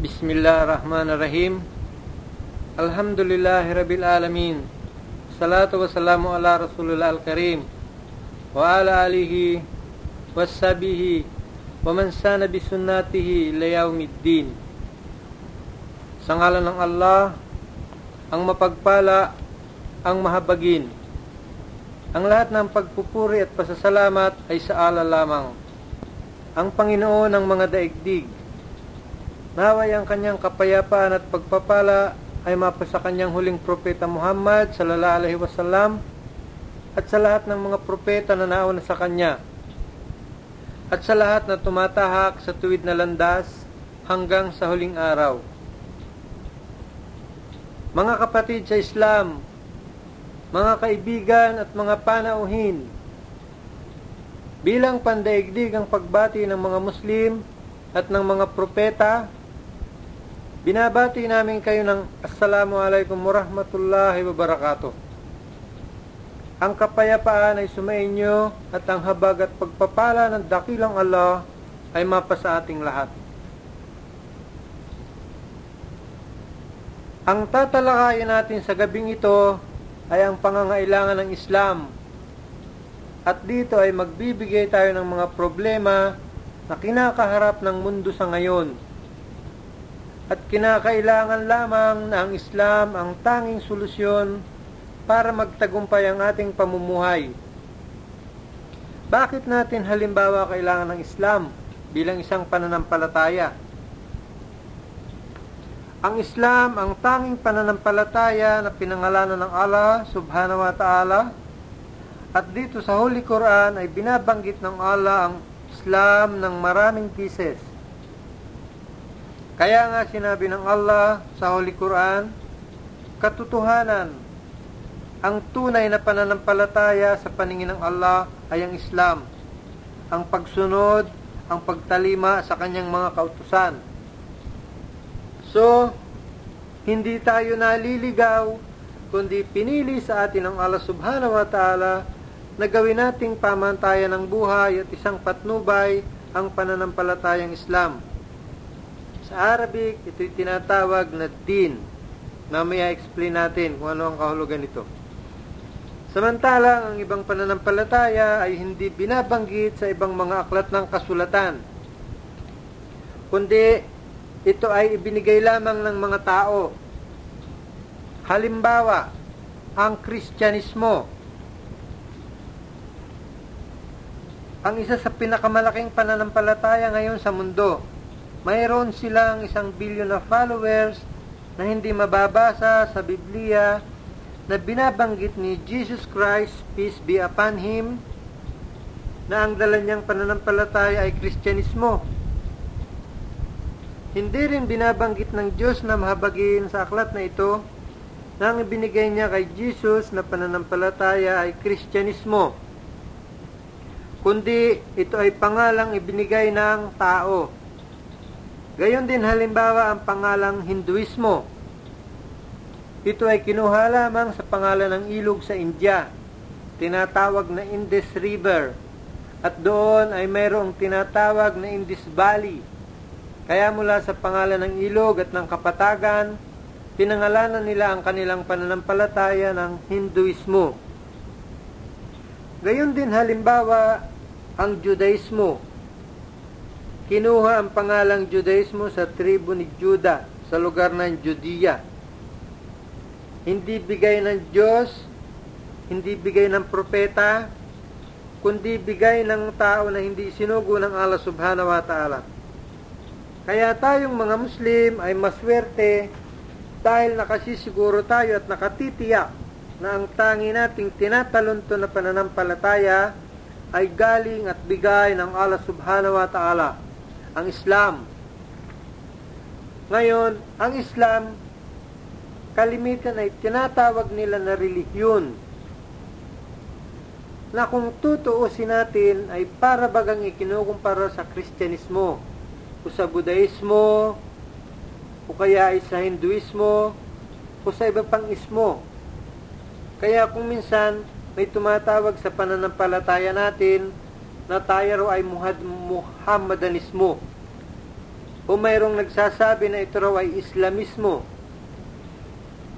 Bismillah ar-Rahman ar-Rahim. Alhamdulillahi Rabbil Alamin. Salatu wassalamu ala Rasulullah al-Karim. Wa ala alihi wassabihi wa man sana bisunnatihi layawmiddin. Sa ngalan ng Allah, ang mapagpala, ang mahabagin. Ang lahat ng pagpupuri at pasasalamat ay sa Allah lamang, ang Panginoon ng mga daigdig. Naway ang kanyang kapayapaan at pagpapala ay mapasa kanyang huling Propeta Muhammad sallallahu alaihi wasallam at sa lahat ng mga propeta na nauna sa kanya at sa lahat na tumatahak sa tuwid na landas hanggang sa huling araw. Mga kapatid sa Islam, mga kaibigan at mga panauhin, bilang pandaigdig ang pagbati ng mga Muslim at ng mga propeta, binabati namin kayo ng Assalamualaikum warahmatullahi wabarakatuh. Ang kapayapaan ay sumainyo at ang habag at pagpapala ng dakilang Allah ay mapasa ating lahat. Ang tatalakayin natin sa gabing ito ay ang pangangailangan ng Islam. At dito ay magbibigay tayo ng mga problema na kinakaharap ng mundo sa ngayon. At kinakailangan lamang na ang Islam ang tanging solusyon para magtagumpay ang ating pamumuhay. Bakit natin halimbawa kailangan ng Islam bilang isang pananampalataya? Ang Islam ang tanging pananampalataya na pinangalanan ng Allah subhanahu wa ta'ala, at dito sa Holy Quran ay binabanggit ng Allah ang Islam ng maraming pieces. Kaya nga sinabi ng Allah sa Holy Quran, katotohanan, ang tunay na pananampalataya sa paningin ng Allah ay ang Islam, ang pagsunod, ang pagtalima sa kanyang mga kautusan. So, hindi tayo naliligaw, kundi pinili sa atin ng Allah subhanahu wa ta'ala na gawin nating pamantayan ng buhay at isang patnubay ang pananampalatayang Islam. Sa Arabic, ito'y tinatawag na din. Mamaya explain natin kung ano ang kahulugan nito. Samantalang, ang ibang pananampalataya ay hindi binabanggit sa ibang mga aklat ng kasulatan, kundi ito ay ibinigay lamang ng mga tao. Halimbawa, ang Kristyanismo. Ang isa sa pinakamalaking pananampalataya ngayon sa mundo. Mayroon silang 1 billion na followers na hindi mababasa sa Biblia na binabanggit ni Jesus Christ, peace be upon Him, na ang dala niyang pananampalataya ay Kristyanismo. Hindi rin binabanggit ng Diyos na mahabagin sa aklat na ito na ang ibinigay niya kay Jesus na pananampalataya ay Kristyanismo, kundi ito ay pangalang ibinigay ng tao. Gayon din halimbawa ang pangalang Hinduismo. Ito ay kinuha lamang sa pangalan ng ilog sa India, tinatawag na Indus River, at doon ay mayroong tinatawag na Indus Valley. Kaya mula sa pangalan ng ilog at ng kapatagan, pinangalanan nila ang kanilang pananampalataya ng Hinduismo. Gayon din halimbawa ang Judaismo. Kinuha ang pangalang Judaismo sa tribo ni Juda sa lugar ng Judea. Hindi bigay ng Diyos, hindi bigay ng propeta, kundi bigay ng tao na hindi isinugo ng Allah subhanahu wa ta'ala. Kaya tayong mga Muslim ay maswerte dahil nakasisiguro tayo at nakatitiyak na ang tangi nating tinatalunto na pananampalataya ay galing at bigay ng Allah subhanahu wa ta'ala, ang Islam. Ngayon, ang Islam, kalimitan ay tinatawag nila na relihiyon, na kung tutuusin natin ay para bagang ikinukumpara sa Kristyanismo, o sa Budaismo, o kaya ay sa Hinduismo, o sa iba pang ismo. Kaya kung minsan may tumatawag sa pananampalataya natin na tayo ay Muhammadanismo o o mayroong nagsasabi na ito raw ay Islamismo.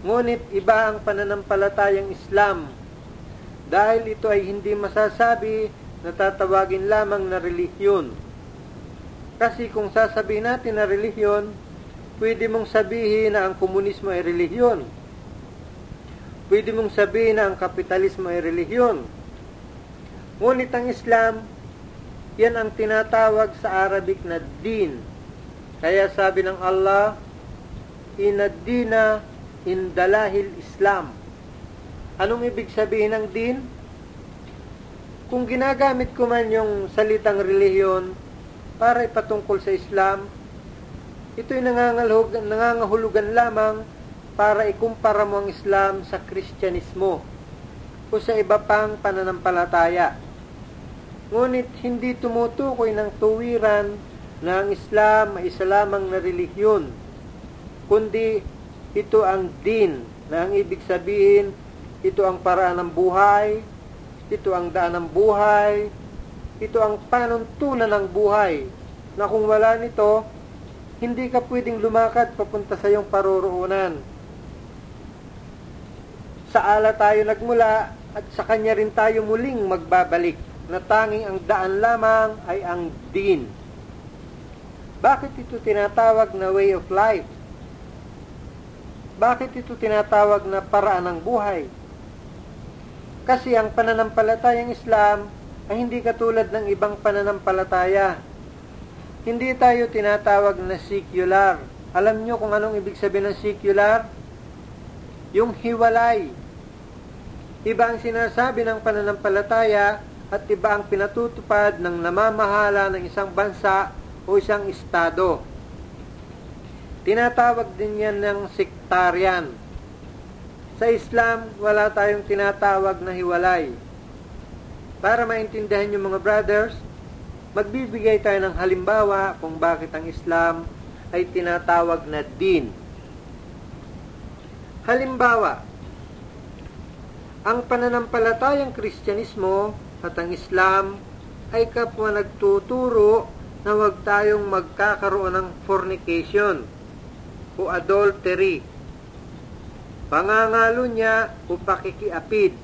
Ngunit iba ang pananampalatayang Islam dahil ito ay hindi masasabi na tatawagin lamang na relihiyon. Kasi kung sasabihin natin na relihiyon, pwede mong sabihin na ang komunismo ay relihiyon. Pwede mong sabihin na ang kapitalismo ay relihiyon. Ngunit ang Islam, yan ang tinatawag sa Arabic na din. Kaya sabi ng Allah, Inad-dina indalahil Islam. Anong ibig sabihin ng din? Kung ginagamit ko man yung salitang relihiyon para ipatungkol sa Islam, ito'y nangangahulugan lamang para ikumpara mo ang Islam sa Kristyanismo o sa iba pang pananampalataya. Ngunit hindi tumutukoy ng tuwiran na ang Islam ay isa lamang na relihiyon, kundi ito ang din, na ang ibig sabihin, ito ang paraan ng buhay, ito ang daan ng buhay, ito ang panuntunan ng buhay, na kung wala nito, hindi ka pwedeng lumakad papunta sa iyong paroroonan. Sa Allah tayo nagmula at sa Kanya rin tayo muling magbabalik, na tanging ang daan lamang ay ang din. Bakit ito tinatawag na way of life? Bakit ito tinatawag na paraan ng buhay? Kasi ang pananampalatayang Islam ay hindi katulad ng ibang pananampalataya. Hindi tayo tinatawag na secular. Alam nyo kung anong ibig sabihin ng secular? Yung hiwalay. Iba ang sinasabi ng pananampalataya at iba ang pinatutupad ng namamahala ng isang bansa o isang estado. Tinatawag din yan ng sektarian. Sa Islam, wala tayong tinatawag na hiwalay. Para maintindihan yung mga brothers, magbibigay tayo ng halimbawa kung bakit ang Islam ay tinatawag na din. Halimbawa, ang pananampalatayang Kristyanismo at ang Islam ay kapwa nagtuturo na huwag tayong magkakaroon ng fornication o adultery, pangangalunya o pakikiapid.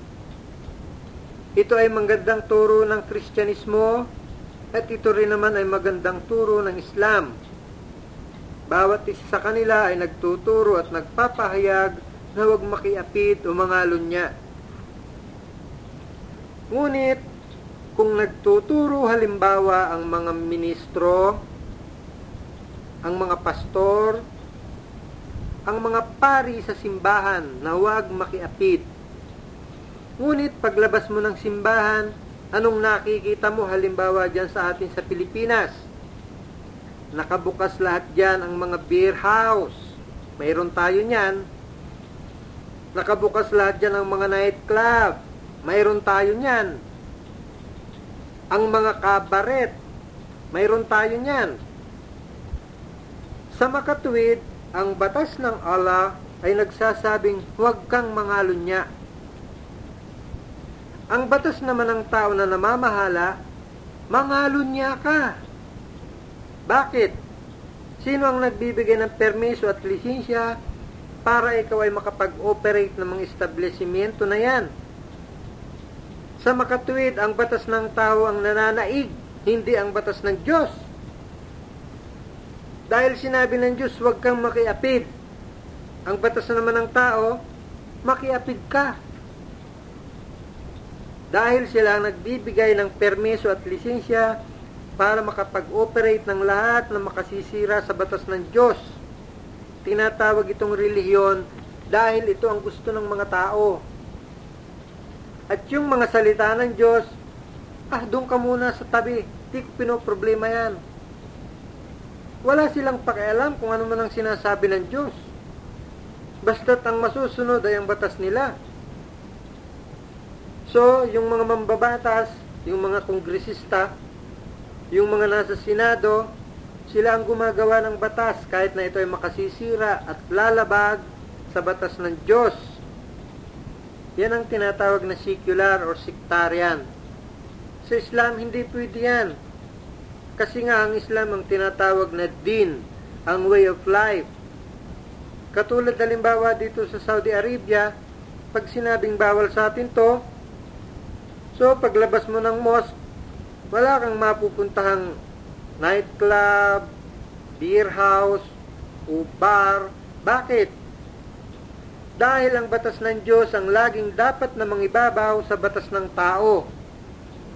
Ito ay magandang turo ng Kristyanismo at ito rin naman ay magandang turo ng Islam. Bawat isa sa kanila ay nagtuturo at nagpapahayag na huwag makiapid o mangalunya. Ngunit, kung nagtuturo halimbawa ang mga ministro, ang mga pastor, ang mga pari sa simbahan na huwag makiapid. Ngunit, paglabas mo ng simbahan, anong nakikita mo halimbawa dyan sa atin sa Pilipinas? Nakabukas lahat dyan ang mga beer house. Mayroon tayo nyan. Nakabukas lahat dyan ang mga night club. Mayroon tayo nyan. Ang mga kabaret. Mayroon tayo nyan. Sa makatuwid, ang batas ng Allah ay nagsasabing huwag kang mangalunya. Ang batas naman ng tao na namamahala, mangalunya ka. Bakit? Sino ang nagbibigay ng permiso at lisensya para ikaw ay makapag-operate ng mga establishmento na yan? Sa makatuwid, ang batas ng tao ang nananaig, hindi ang batas ng Diyos. Dahil sinabi ng Diyos, huwag kang makiapid. Ang batas naman ng tao, makiapid ka. Dahil sila ang nagbibigay ng permiso at lisensya para makapag-operate ng lahat na makasisira sa batas ng Diyos. Tinatawag itong relihiyon dahil ito ang gusto ng mga tao. At yung mga salita ng Diyos, doon ka muna sa tabi, di ko pinoproblema yan. Wala silang pakialam kung ano man ang sinasabi ng Diyos. Basta't ang masusunod ay ang batas nila. So, yung mga mambabatas, yung mga kongresista, yung mga nasa Senado, sila ang gumagawa ng batas kahit na ito ay makasisira at lalabag sa batas ng Diyos. Yan ang tinatawag na secular or sectarian. Sa Islam, hindi pwede yan. Kasi nga ang Islam ang tinatawag na din ang way of life. Katulad halimbawa dito sa Saudi Arabia, pag sinabing bawal sa atin to, so paglabas mo ng mosque, wala kang mapupuntahang nightclub, beer house, o bar. Bakit? Dahil ang batas ng Diyos ang laging dapat na mangibabaw sa batas ng tao.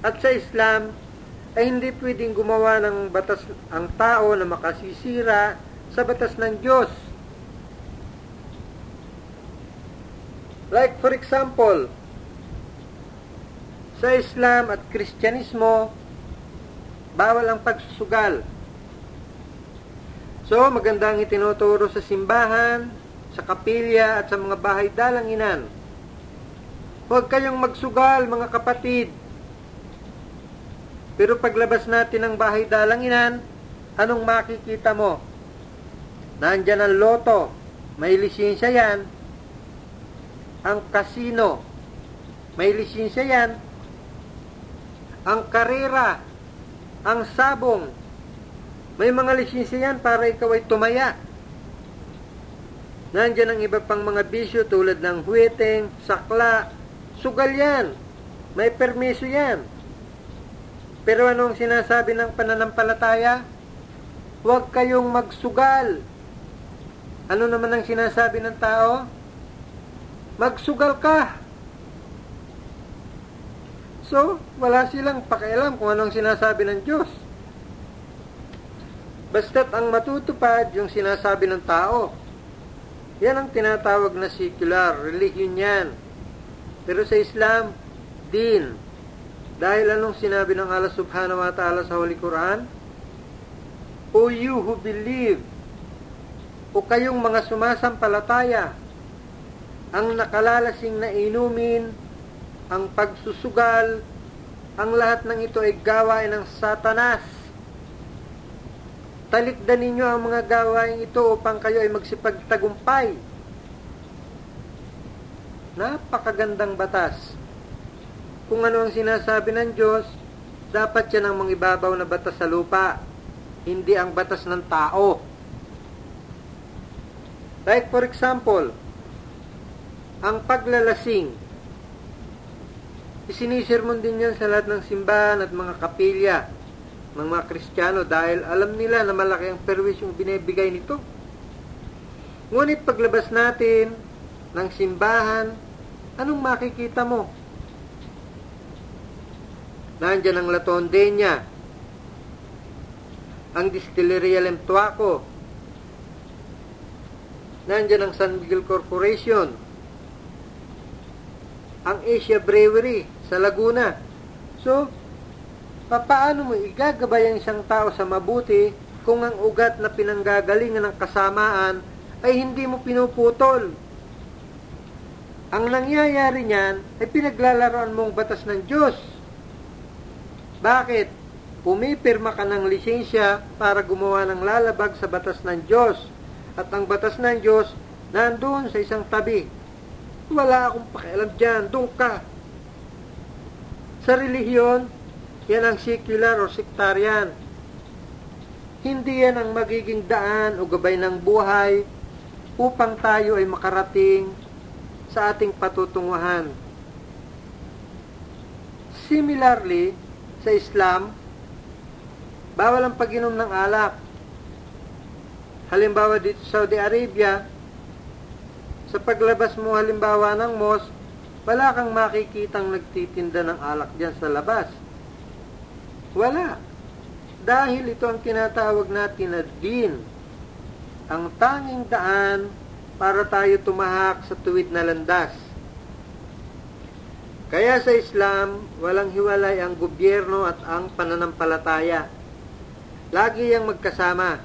At sa Islam, ay hindi pwedeng gumawa ng batas ang tao na makasisira sa batas ng Diyos. Like for example, sa Islam at Kristyanismo, bawal ang pagsusugal. So, magandang itinuturo sa simbahan, sa kapilya at sa mga bahay dalanginan. Huwag kayong magsugal, mga kapatid. Pero paglabas natin ng bahay dalanginan, anong makikita mo? Nandyan ang loto, may lisensya yan. Ang kasino, may lisensya yan. Ang karera, ang sabong, may mga lisensya yan para ikaw ay tumaya. Nandyan ang iba pang mga bisyo tulad ng huweteng, sakla, sugal yan. May permiso yan. Pero anong sinasabi ng pananampalataya? Huwag kayong magsugal. Ano naman ang sinasabi ng tao? Magsugal ka. So, wala silang pakialam kung anong sinasabi ng Diyos. Basta't ang matutupad yung sinasabi ng tao. Yan ang tinatawag na secular, religion yan. Pero sa Islam, din. Dahil anong sinabi ng Allah subhanahu wa ta'ala sa Holy Quran? O you who believe, o kayong mga sumasampalataya, ang nakalalasing na inumin, ang pagsusugal, ang lahat ng ito ay gawain ng Satanas. Talikdan ninyo ang mga gawain ito upang kayo ay magsipagtagumpay. Napakagandang batas. Kung ano ang sinasabi ng Diyos, dapat yan ang mangibabaw na batas sa lupa, hindi ang batas ng tao. Like for example, ang paglalasing, isinisirmon din yan sa lahat ng simbahan at mga kapilya ng mga Kristiyano dahil alam nila na malaki ang perwisyo yung binibigay nito. Ngunit paglabas natin ng simbahan, anong makikita mo? Nandiyan ang La Tondenia, ang Distilleria Lemtuaco, nandiyan ang San Miguel Corporation, ang Asia Brewery sa Laguna. So, papaano mo igagabay ang isang tao sa mabuti kung ang ugat na pinanggagalingan ng kasamaan ay hindi mo pinuputol? Ang nangyayari niyan ay pinaglalaroan mong batas ng Diyos. Bakit? Pumipirma ka ng lisensya para gumawa ng lalabag sa batas ng Diyos. At ang batas ng Diyos nandoon sa isang tabi. Wala akong pakialam dyan, doon ka. Sa relihiyon, yan ang secular o sectarian. Hindi yan ang magiging daan o gabay ng buhay upang tayo ay makarating sa ating patutunguhan. Similarly, sa Islam, bawal ang pag-inom ng alak. Halimbawa dito sa Saudi Arabia, sa paglabas mo halimbawa ng mosque, wala kang makikitang nagtitinda ng alak dyan sa labas. Wala. Dahil ito ang tinatawag natin na din. Ang tanging daan para tayo tumahak sa tuwid na landas. Kaya sa Islam, walang hiwalay ang gobyerno at ang pananampalataya. Lagi yang magkasama.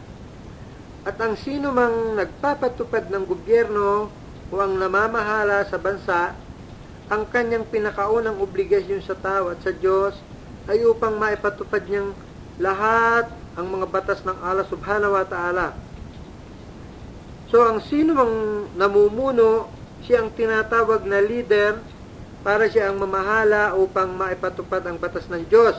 At ang sino mang nagpapatupad ng gobyerno o ang namamahala sa bansa, ang kanyang pinakaunang obligasyon sa tao at sa Diyos ay upang maipatupad niyang lahat ang mga batas ng Allah subhanahu wa ta'ala. So, ang sino mang namumuno, siya ang tinatawag na leader para siya ang mamahala upang maipatupad ang batas ng Diyos.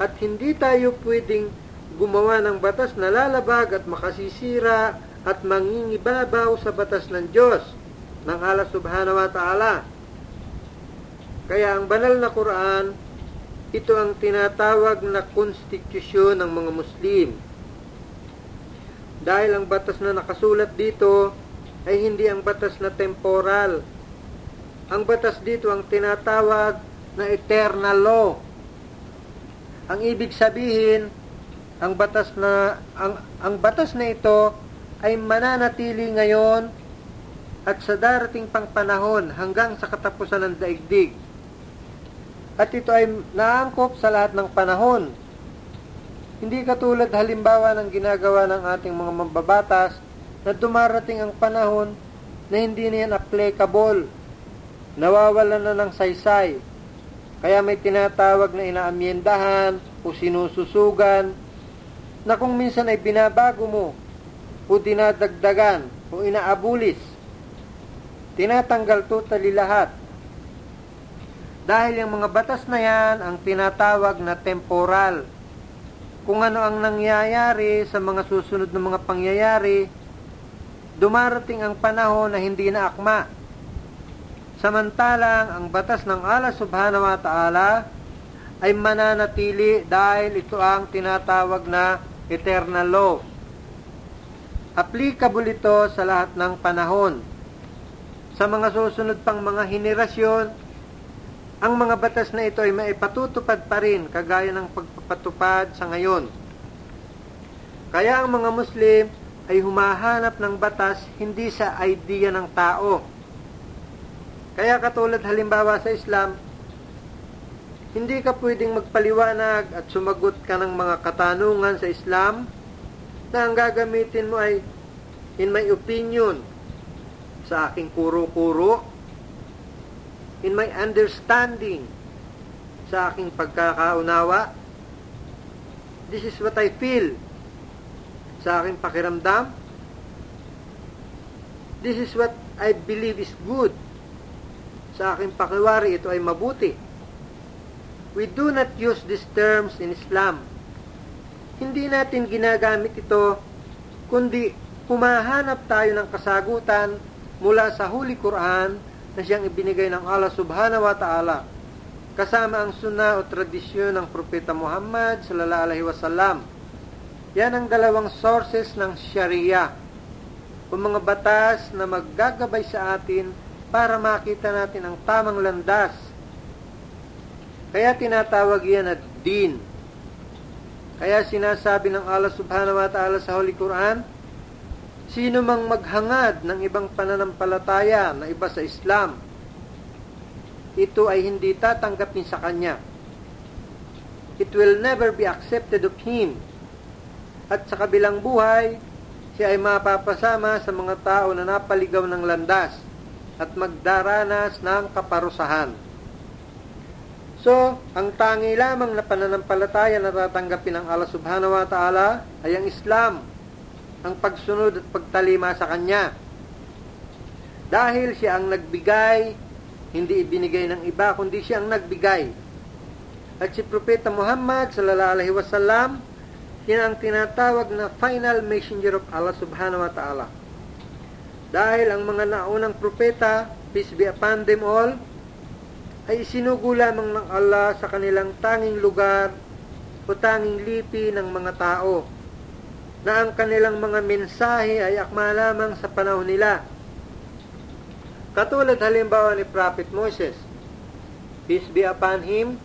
At hindi tayo pwedeng gumawa ng batas na lalabag at makasisira at mangingibabaw sa batas ng Diyos, ng Allah subhanahu wa ta'ala. Kaya ang banal na Quran, ito ang tinatawag na konstitusyon ng mga Muslim. Dahil ang batas na nakasulat dito ay hindi ang batas na temporal. Ang batas dito ang tinatawag na eternal law. Ang ibig sabihin, ang batas na ito ay mananatili ngayon at sa darating pang panahon hanggang sa katapusan ng daigdig. At ito ay naangkop sa lahat ng panahon. Hindi katulad halimbawa ng ginagawa ng ating mga mambabatas na dumarating ang panahon na hindi na yan applicable, nawawala na ng saysay. Kaya may tinatawag na inaamyendahan o sinususugan na kung minsan ay binabago mo o dinadagdagan o inaabulis. Tinatanggal totally lahat. Dahil yung mga batas na yan ang tinatawag na temporal. Kung ano ang nangyayari sa mga susunod na mga pangyayari, dumarating ang panahon na hindi na akma. Samantalang ang batas ng Allah subhanahu wa ta'ala ay mananatili dahil ito ang tinatawag na eternal law. Applicable ito sa lahat ng panahon. Sa mga susunod pang mga henerasyon, ang mga batas na ito ay maipatutupad pa rin kagaya ng pagpapatupad sa ngayon. Kaya ang mga Muslim ay humahanap ng batas hindi sa idea ng tao. Kaya katulad halimbawa sa Islam, hindi ka pwedeng magpaliwanag at sumagot ka ng mga katanungan sa Islam na ang gagamitin mo ay, in my opinion, sa aking kuro-kuro, in my understanding, sa aking pagkakaunawa, this is what I feel, sa aking pakiramdam, this is what I believe is good, sa aking pakiwari, ito ay mabuti. We do not use these terms in Islam. Hindi natin ginagamit ito, kundi kumahanap tayo ng kasagutan mula sa Holy Quran, na siyang ibinigay ng Allah subhanahu wa ta'ala kasama ang sunnah o tradisyon ng Propeta Muhammad sallallahu alaihi wasallam. Yan ang dalawang sources ng Sharia o mga batas na maggagabay sa atin para makita natin ang tamang landas. Kaya tinatawag yan at din. Kaya sinasabi ng Allah subhanahu wa ta'ala sa Holy Quran, sino mang maghangad ng ibang pananampalataya na iba sa Islam, ito ay hindi tatanggapin sa kanya. It will never be accepted of him. At sa kabilang buhay, siya ay mapapasama sa mga tao na napaligaw ng landas at magdaranas ng kaparusahan. So, ang tangi lamang na pananampalataya na tatanggapin ng Allah subhanahu wa ta'ala ay ang Islam, ang pagsunod at pagtalima sa Kanya. Dahil siya ang nagbigay, hindi ibinigay ng iba, kundi siya ang nagbigay. At si Propeta Muhammad sallallahu alaihi wasallam, siya ang tinatawag na final messenger of Allah subhanahu wa ta'ala. Dahil ang mga naunang propeta, peace be upon them all, ay isinugo lamang ng Allah sa kanilang tanging lugar o tanging lipi ng mga tao, na ang kanilang mga mensahe ay akma lamang sa panahon nila. Katulad halimbawa ni Prophet Moses, peace be upon him,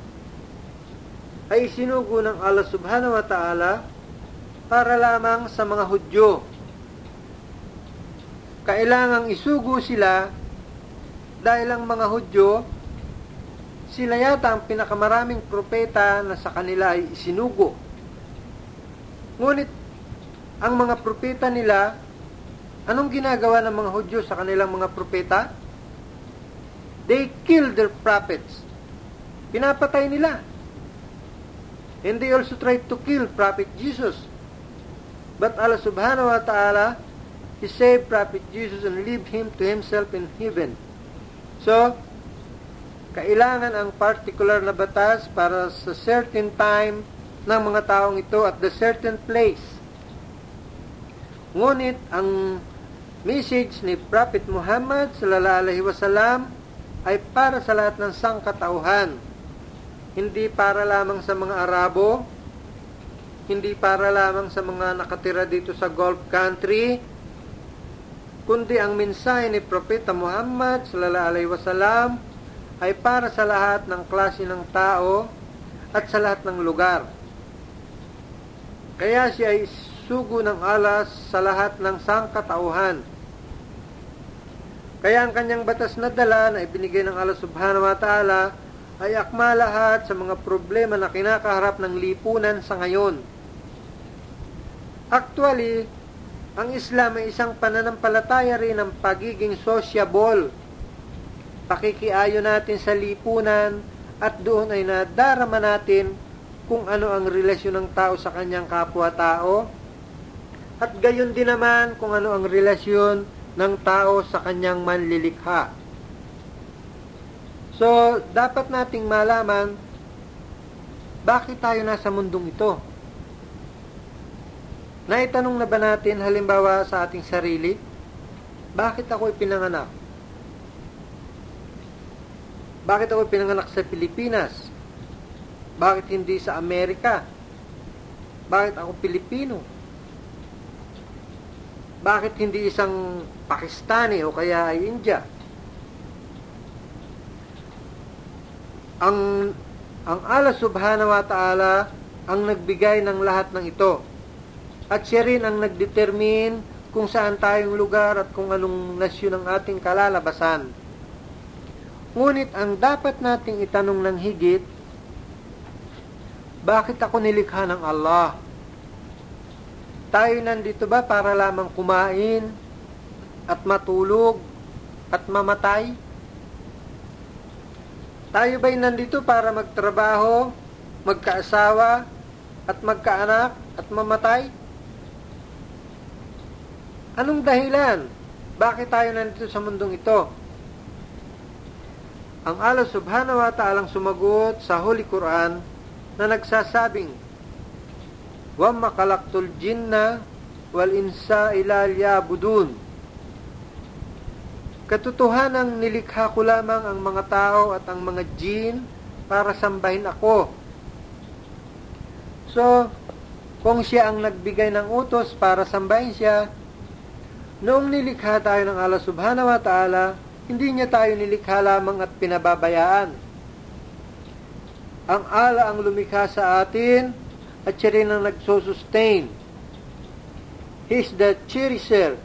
ay sinugo ng Allah subhanahu wa ta'ala para lamang sa mga Hudyo. Kailangang isugo sila dahil ang mga Hudyo, sila yata ang pinakamaraming propeta na sa kanila ay isinugo. Ngunit ang mga propeta nila, anong ginagawa ng mga Hudyo sa kanilang mga propeta? They kill their prophets. Pinapatay nila. And they also tried to kill Prophet Jesus. But Allah subhanahu wa ta'ala, He saved Prophet Jesus and leave him to himself in heaven. So, kailangan ang particular na batas para sa certain time ng mga taong ito at the certain place. Ngunit ang message ni Prophet Muhammad sallallahu alaihi wasallam ay para sa lahat ng sangkatauhan. Hindi para lamang sa mga Arabo, hindi para lamang sa mga nakatira dito sa Gulf country, kundi ang mensahe ni Propeta Muhammad sallallahu alaihi wasallam ay para sa lahat ng klase ng tao at sa lahat ng lugar. Kaya siya ay sugo ng Allah sa lahat ng sangkatauhan. Kaya ang kanyang batas na dala na ibinigay ng Allah subhanahu wa ta'ala ay akma lahat sa mga problema na kinakaharap ng lipunan sa ngayon. Actually, ang Islam ay isang pananampalataya rin ng pagiging sociable. Pakikiayo natin sa lipunan at doon ay nadarama natin kung ano ang relasyon ng tao sa kanyang kapwa-tao at gayon din naman kung ano ang relasyon ng tao sa kanyang manlilikha. So, dapat nating malaman bakit tayo nasa mundong ito. Naitanong na ba natin halimbawa sa ating sarili, bakit ako ipinanganak? Bakit ako pinanganak sa Pilipinas? Bakit hindi sa Amerika? Bakit ako Pilipino? Bakit hindi isang Pakistani o kaya ay India? Ang Allah subhanahu wa ta'ala ang nagbigay ng lahat ng ito. At siya rin ang nagdetermine kung saan tayong lugar at kung anong nasyon ang ating kalalabasan. Ngunit ang dapat nating itanong ng higit, bakit ako nilikha ng Allah? Tayo nandito ba para lamang kumain at matulog at mamatay? Tayo ba'y nandito para magtrabaho, magkaasawa at magkaanak at mamatay? Anong dahilan? Bakit tayo nandito sa mundong ito? Ang Allah subhanahu wa ta'alang sumagot sa Holy Quran na nagsasabing, "Wama kalaktul jinna wal insa ila liyabudun." Katotohanang nilikha ko lamang ang mga tao at ang mga jinn para sambahin ako. So, kung siya ang nagbigay ng utos para sambahin siya, noong nilikha tayo ng Allah subhanahu wa ta'ala, hindi niya tayo nilikha lamang at pinababayaan. Ang Allah ang lumikha sa atin at siya rin ang nagsosustain. He is the cherisher.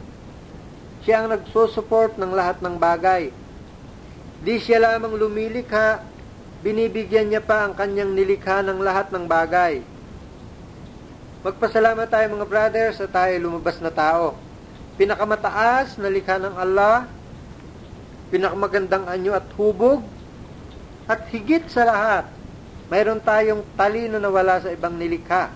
Siya ang nagsosupport ng lahat ng bagay. Di siya lamang lumilikha, binibigyan niya pa ang kanyang nilikha ng lahat ng bagay. Magpasalamat tayo mga brothers at tayo lumabas na tao. Pinakamataas na likha ng Allah, pinakamagandang anyo at hubog, at higit sa lahat, mayroon tayong talino na wala sa ibang nilikha.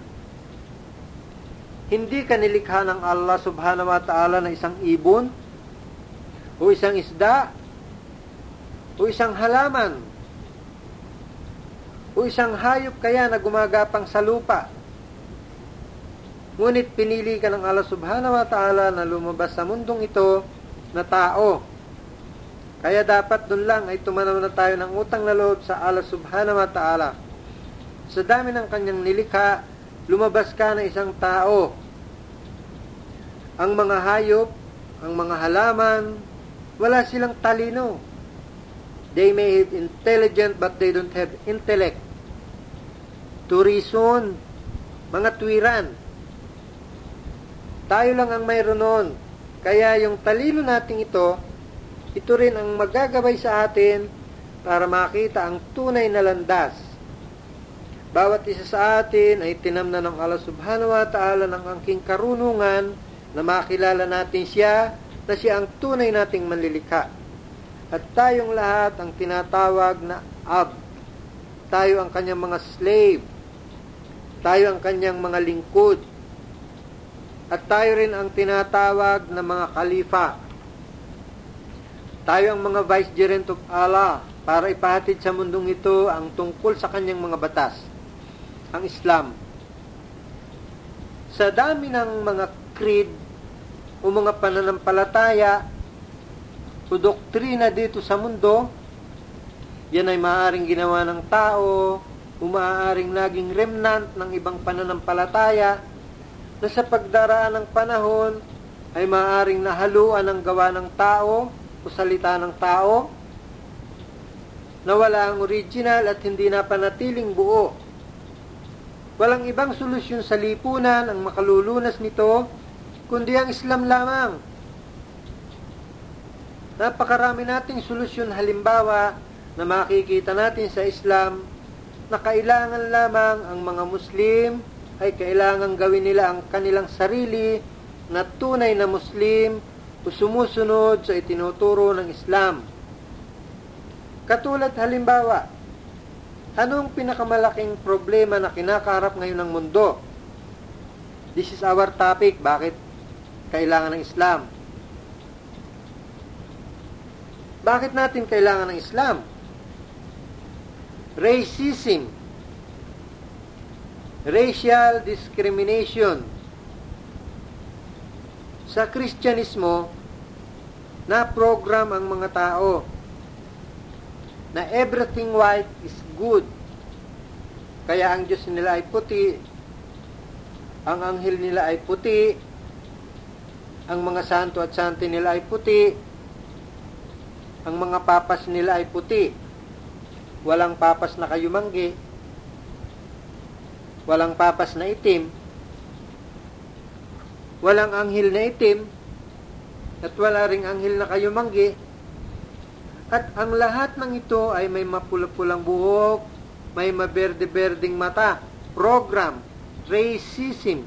Hindi ka nilikha ng Allah subhanahu wa ta'ala na isang ibon, o isang isda, o isang halaman, o isang hayop kaya na gumagapang sa lupa. Ngunit pinili ka ng Allah subhanahu wa ta'ala na lumabas sa mundong ito na tao. Kaya dapat doon lang ay tumanaw na tayo ng utang na loob sa Allah subhanahu wa ta'ala. Sa dami ng kanyang nilikha, lumabas ka na isang tao. Ang mga hayop, ang mga halaman, wala silang talino. They may be intelligent but they don't have intellect. To reason, mga tuwiran. Tayo lang ang mayroon noon. Kaya yung talino nating ito, ito rin ang magagabay sa atin para makita ang tunay na landas. Bawat isa sa atin ay tinamnan ng Allah subhanahu wa ta'ala ng angking karunungan na makilala natin siya na siya ang tunay nating manlilikha. At tayong lahat ang tinatawag na ab. Tayo ang kanyang mga slave. Tayo ang kanyang mga lingkod. At tayo rin ang tinatawag na mga khalifa. Tayo ang mga vicegerent of Allah para ipahatid sa mundong ito ang tungkol sa kanyang mga batas, ang Islam. Sa dami ng mga creed o mga pananampalataya o doktrina dito sa mundo, yan ay maaaring ginawa ng tao o maaaring naging remnant ng ibang pananampalataya na sa pagdaraan ng panahon ay maaaring nahaluan ng gawa ng tao o salita ng tao na wala ang original at hindi napanatiling buo. Walang ibang solusyon sa lipunan ang makalulunas nito kundi ang Islam lamang. Napakarami nating solusyon halimbawa na makikita natin sa Islam na kailangan lamang ang mga Muslim ay kailangan gawin nila ang kanilang sarili na tunay na Muslim o sumusunod sa itinuturo ng Islam. Katulad halimbawa, anong pinakamalaking problema na kinakaharap ngayon ng mundo? This is our topic, bakit kailangan ng Islam? Bakit natin kailangan ng Islam? Racism, racial discrimination. Sa Kristyanismo, na-program ang mga tao na everything white is good. Kaya ang Diyos nila ay puti, ang anghel nila ay puti, ang mga santo at santi nila ay puti, ang mga papas nila ay puti. Walang papas na kayumanggi, walang papas na itim, walang anghel na itim, at wala ring anghel na kayumanggi. At ang lahat ng ito ay may mapula-pulang buhok, may maberde-berding mata. Program, racism.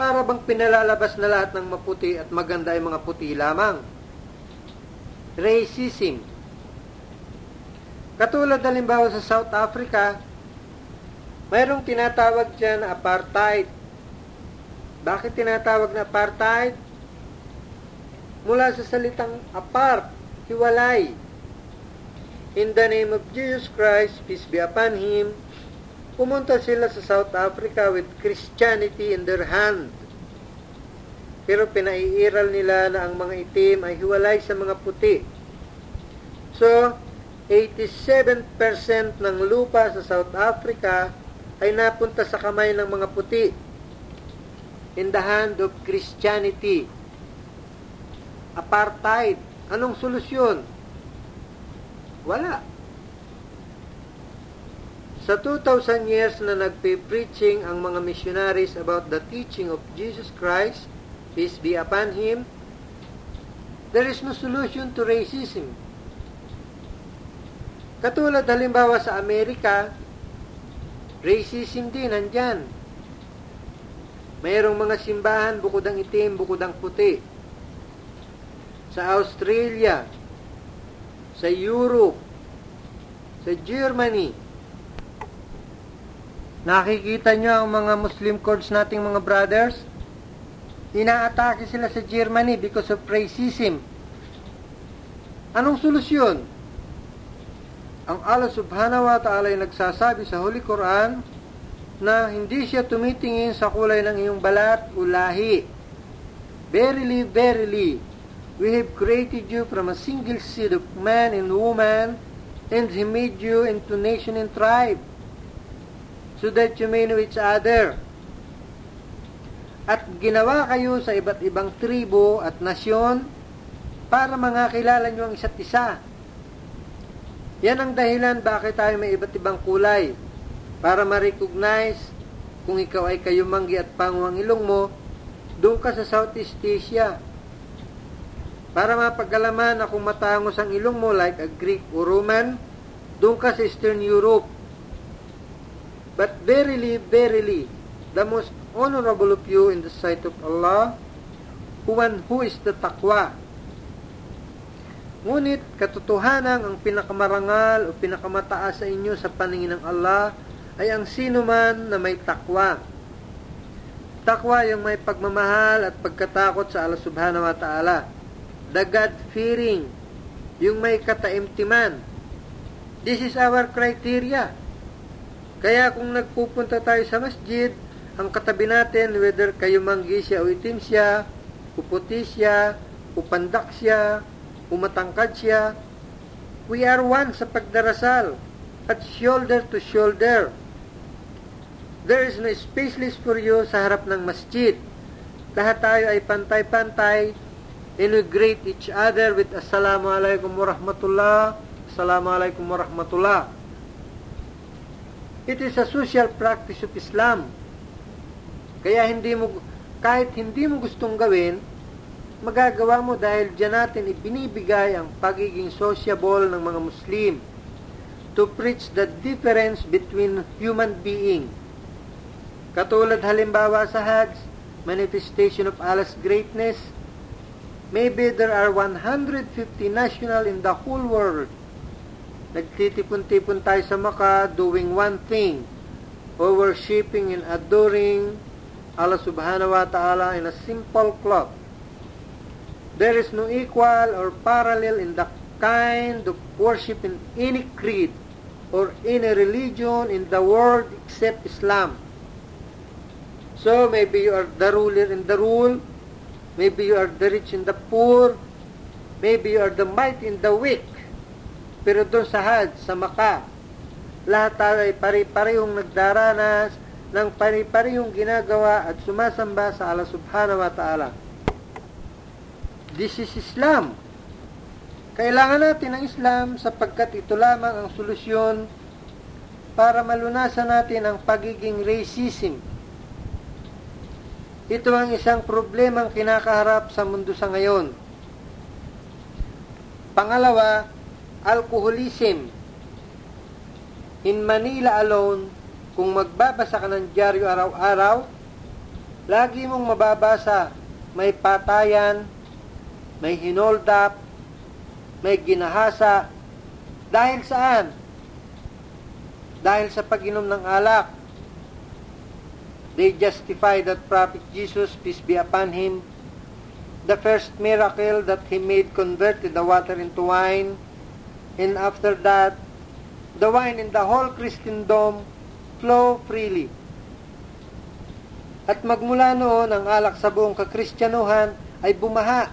Para bang pinalalabas na lahat ng maputi at maganda ay mga puti lamang. Racism. Katulad halimbawa sa South Africa, mayroong tinatawag dyan na apartheid. Bakit tinatawag na apartheid? Mula sa salitang apart, hiwalay. In the name of Jesus Christ, peace be upon Him, pumunta sila sa South Africa with Christianity in their hand. Pero pinaiiral nila na ang mga itim ay hiwalay sa mga puti. So, 87% ng lupa sa South Africa ay napunta sa kamay ng mga puti. In the hand of Christianity. Apartheid. Anong solusyon? Wala. Sa 2,000 years na nagpe-preaching ang mga missionaries about the teaching of Jesus Christ, peace be upon Him, there is no solution to racism. Katulad halimbawa sa Amerika, racism din nandyan. Mayroong mga simbahan bukod ang itim, bukod ang puti. Sa Australia, sa Europe, sa Germany. Nakikita nyo ang mga Muslim courts nating mga brothers? Inaatake sila sa Germany because of racism. Anong solusyon? Ang Allah subhanahu wa ta'ala ay nagsasabi sa Holy Quran na hindi siya tumitingin sa kulay ng iyong balat o lahi. Verily, verily, we have created you from a single seed of man and woman, and He made you into nation and tribe, so that you may know each other. At ginawa kayo sa iba't ibang tribo at nasyon para mangakilala nyo ang isa't isa. Yan ang dahilan bakit tayo may iba't ibang kulay, para ma-recognize kung ikaw ay kayumanggi at panguang ilong mo, doon ka sa Southeast Asia. Para mapagalaman na kung matangos ang ilong mo like a Greek or Roman, doon ka sa Eastern Europe. But verily, verily, the most honorable of you in the sight of Allah, one who is the taqwa. Ngunit katotohanan ang pinakamarangal o pinakamataas sa inyo sa paningin ng Allah ay ang sino man na may taqwa. Taqwa yung may pagmamahal at pagkatakot sa Allah subhanahu wa ta'ala. The God-fearing, yung may kataimtiman. This is our criteria. Kaya kung nagpupunta tayo sa masjid, ang katabi natin, whether kayo manggi siya o itim siya, uputi siya, upandak siya, umatangkad siya, we are one sa pagdarasal at shoulder to shoulder. There is no spaceless for you sa harap ng masjid. Lahat tayo ay pantay-pantay and we greet each other with Assalamualaikum warahmatullah, Assalamualaikum warahmatullah. It is a social practice of Islam. Kaya kahit hindi mo gustong gawin, magagawa mo dahil diyan natin ibinibigay ang pagiging sociable ng mga Muslim to preach the difference between human being. Katulad halimbawa sa Hajj, manifestation of Allah's greatness, maybe there are 150 national in the whole world. Nagtitipon-tipon tayo sa Makkah doing one thing, or worshipping and adoring Allah subhanahu wa ta'ala in a simple cloth. There is no equal or parallel in the kind of worship in any creed or any religion in the world except Islam. So maybe you are the ruler in the rule, maybe you are the rich in the poor, maybe you are the mighty in the weak. Pero doon sa Hajj, sa Makkah, lahat tayo ay pare-parehong nagdaranas ng pare-parehong ginagawa at sumasamba sa Allah subhanahu wa ta'ala. This is Islam. Kailangan natin ang Islam sapagkat ito lamang ang solusyon para malunasan natin ang pagiging racism. Ito ang isang problemang kinakaharap sa mundo sa ngayon. Pangalawa, alcoholism. In Manila alone, kung magbabasa ka ng dyaryo araw-araw, lagi mong mababasa may patayan, may hinoldap, may ginahasa. Dahil saan? Dahil sa pag-inom ng alak. They justify that Prophet Jesus, peace be upon him, the first miracle that he made converted the water into wine, and after that, the wine in the whole Christendom flow freely. At magmula noon, ang alak sa buong kakristyanuhan ay bumaha.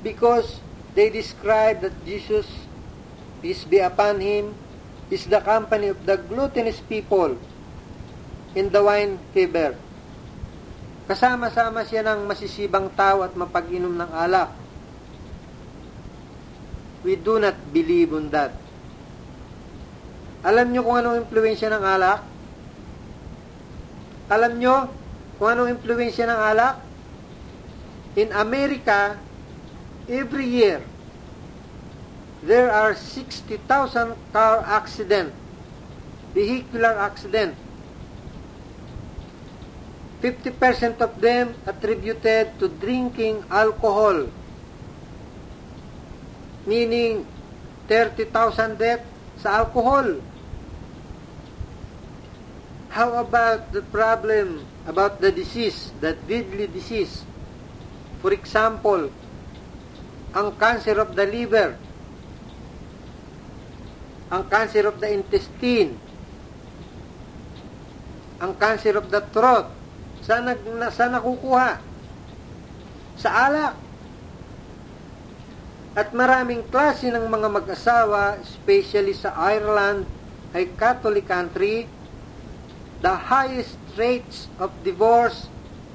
Because they describe that Jesus, peace be upon him, is the company of the gluttonous people in the wine fever. Kasama-sama siya ng masisibang tao at mapag-inom ng alak. We do not believe on that. Alam nyo kung anong impluwensya ng alak? Alam nyo kung anong impluwensya ng alak? In America, every year, there are 60,000 car accidents, vehicular accidents. 50% of them attributed to drinking alcohol, meaning 30,000 deaths sa alcohol. How about the problem about the disease, the deadly disease? For example, ang cancer of the liver, ang cancer of the intestine, ang cancer of the throat. Saan nakukuha? Sa alak. At maraming klase ng mga mag-asawa, especially sa Ireland, ay Catholic country, the highest rates of divorce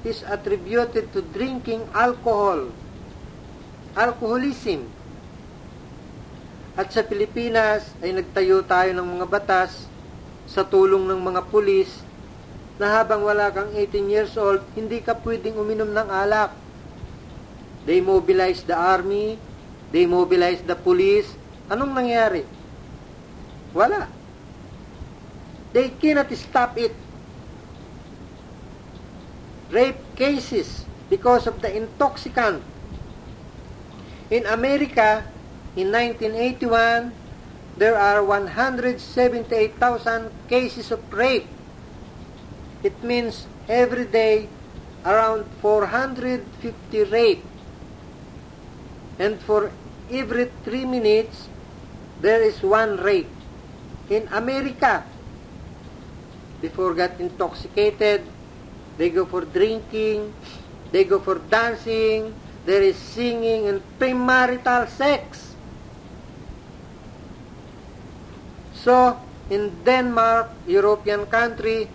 is attributed to drinking alcohol. Alcoholism. At sa Pilipinas ay nagtayo tayo ng mga batas sa tulong ng mga pulis na habang wala kang 18 years old, hindi ka pwedeng uminom ng alak. They mobilize the army, they mobilize the police. Anong nangyari? Wala. They cannot stop it. Rape cases because of the intoxicant. In America, in 1981, there are 178,000 cases of rape. It means every day around 450 rape. And for every 3 minutes, there is one rape. In America, before got intoxicated, They go for drinking. They go for dancing. There is singing and premarital sex. So, in Denmark, European country,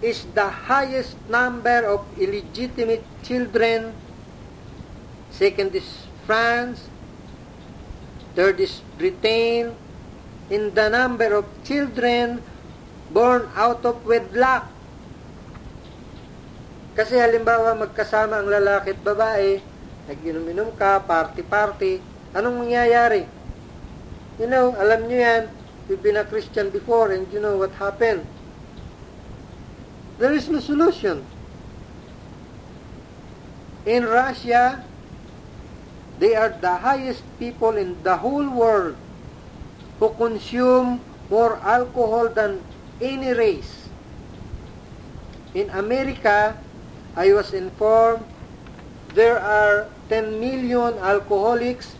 is the highest number of illegitimate children. Second is France. Third is Britain. In the number of children born out of wedlock. Kasi halimbawa magkasama ang lalaki at babae, nag-inom-inom ka, party-party, anong mangyayari? You know, alam nyo yan, you've been a Christian before and you know what happened. There is no solution. In Russia, they are the highest people in the whole world who consume more alcohol than any race. In America, I was informed there are 10 million alcoholics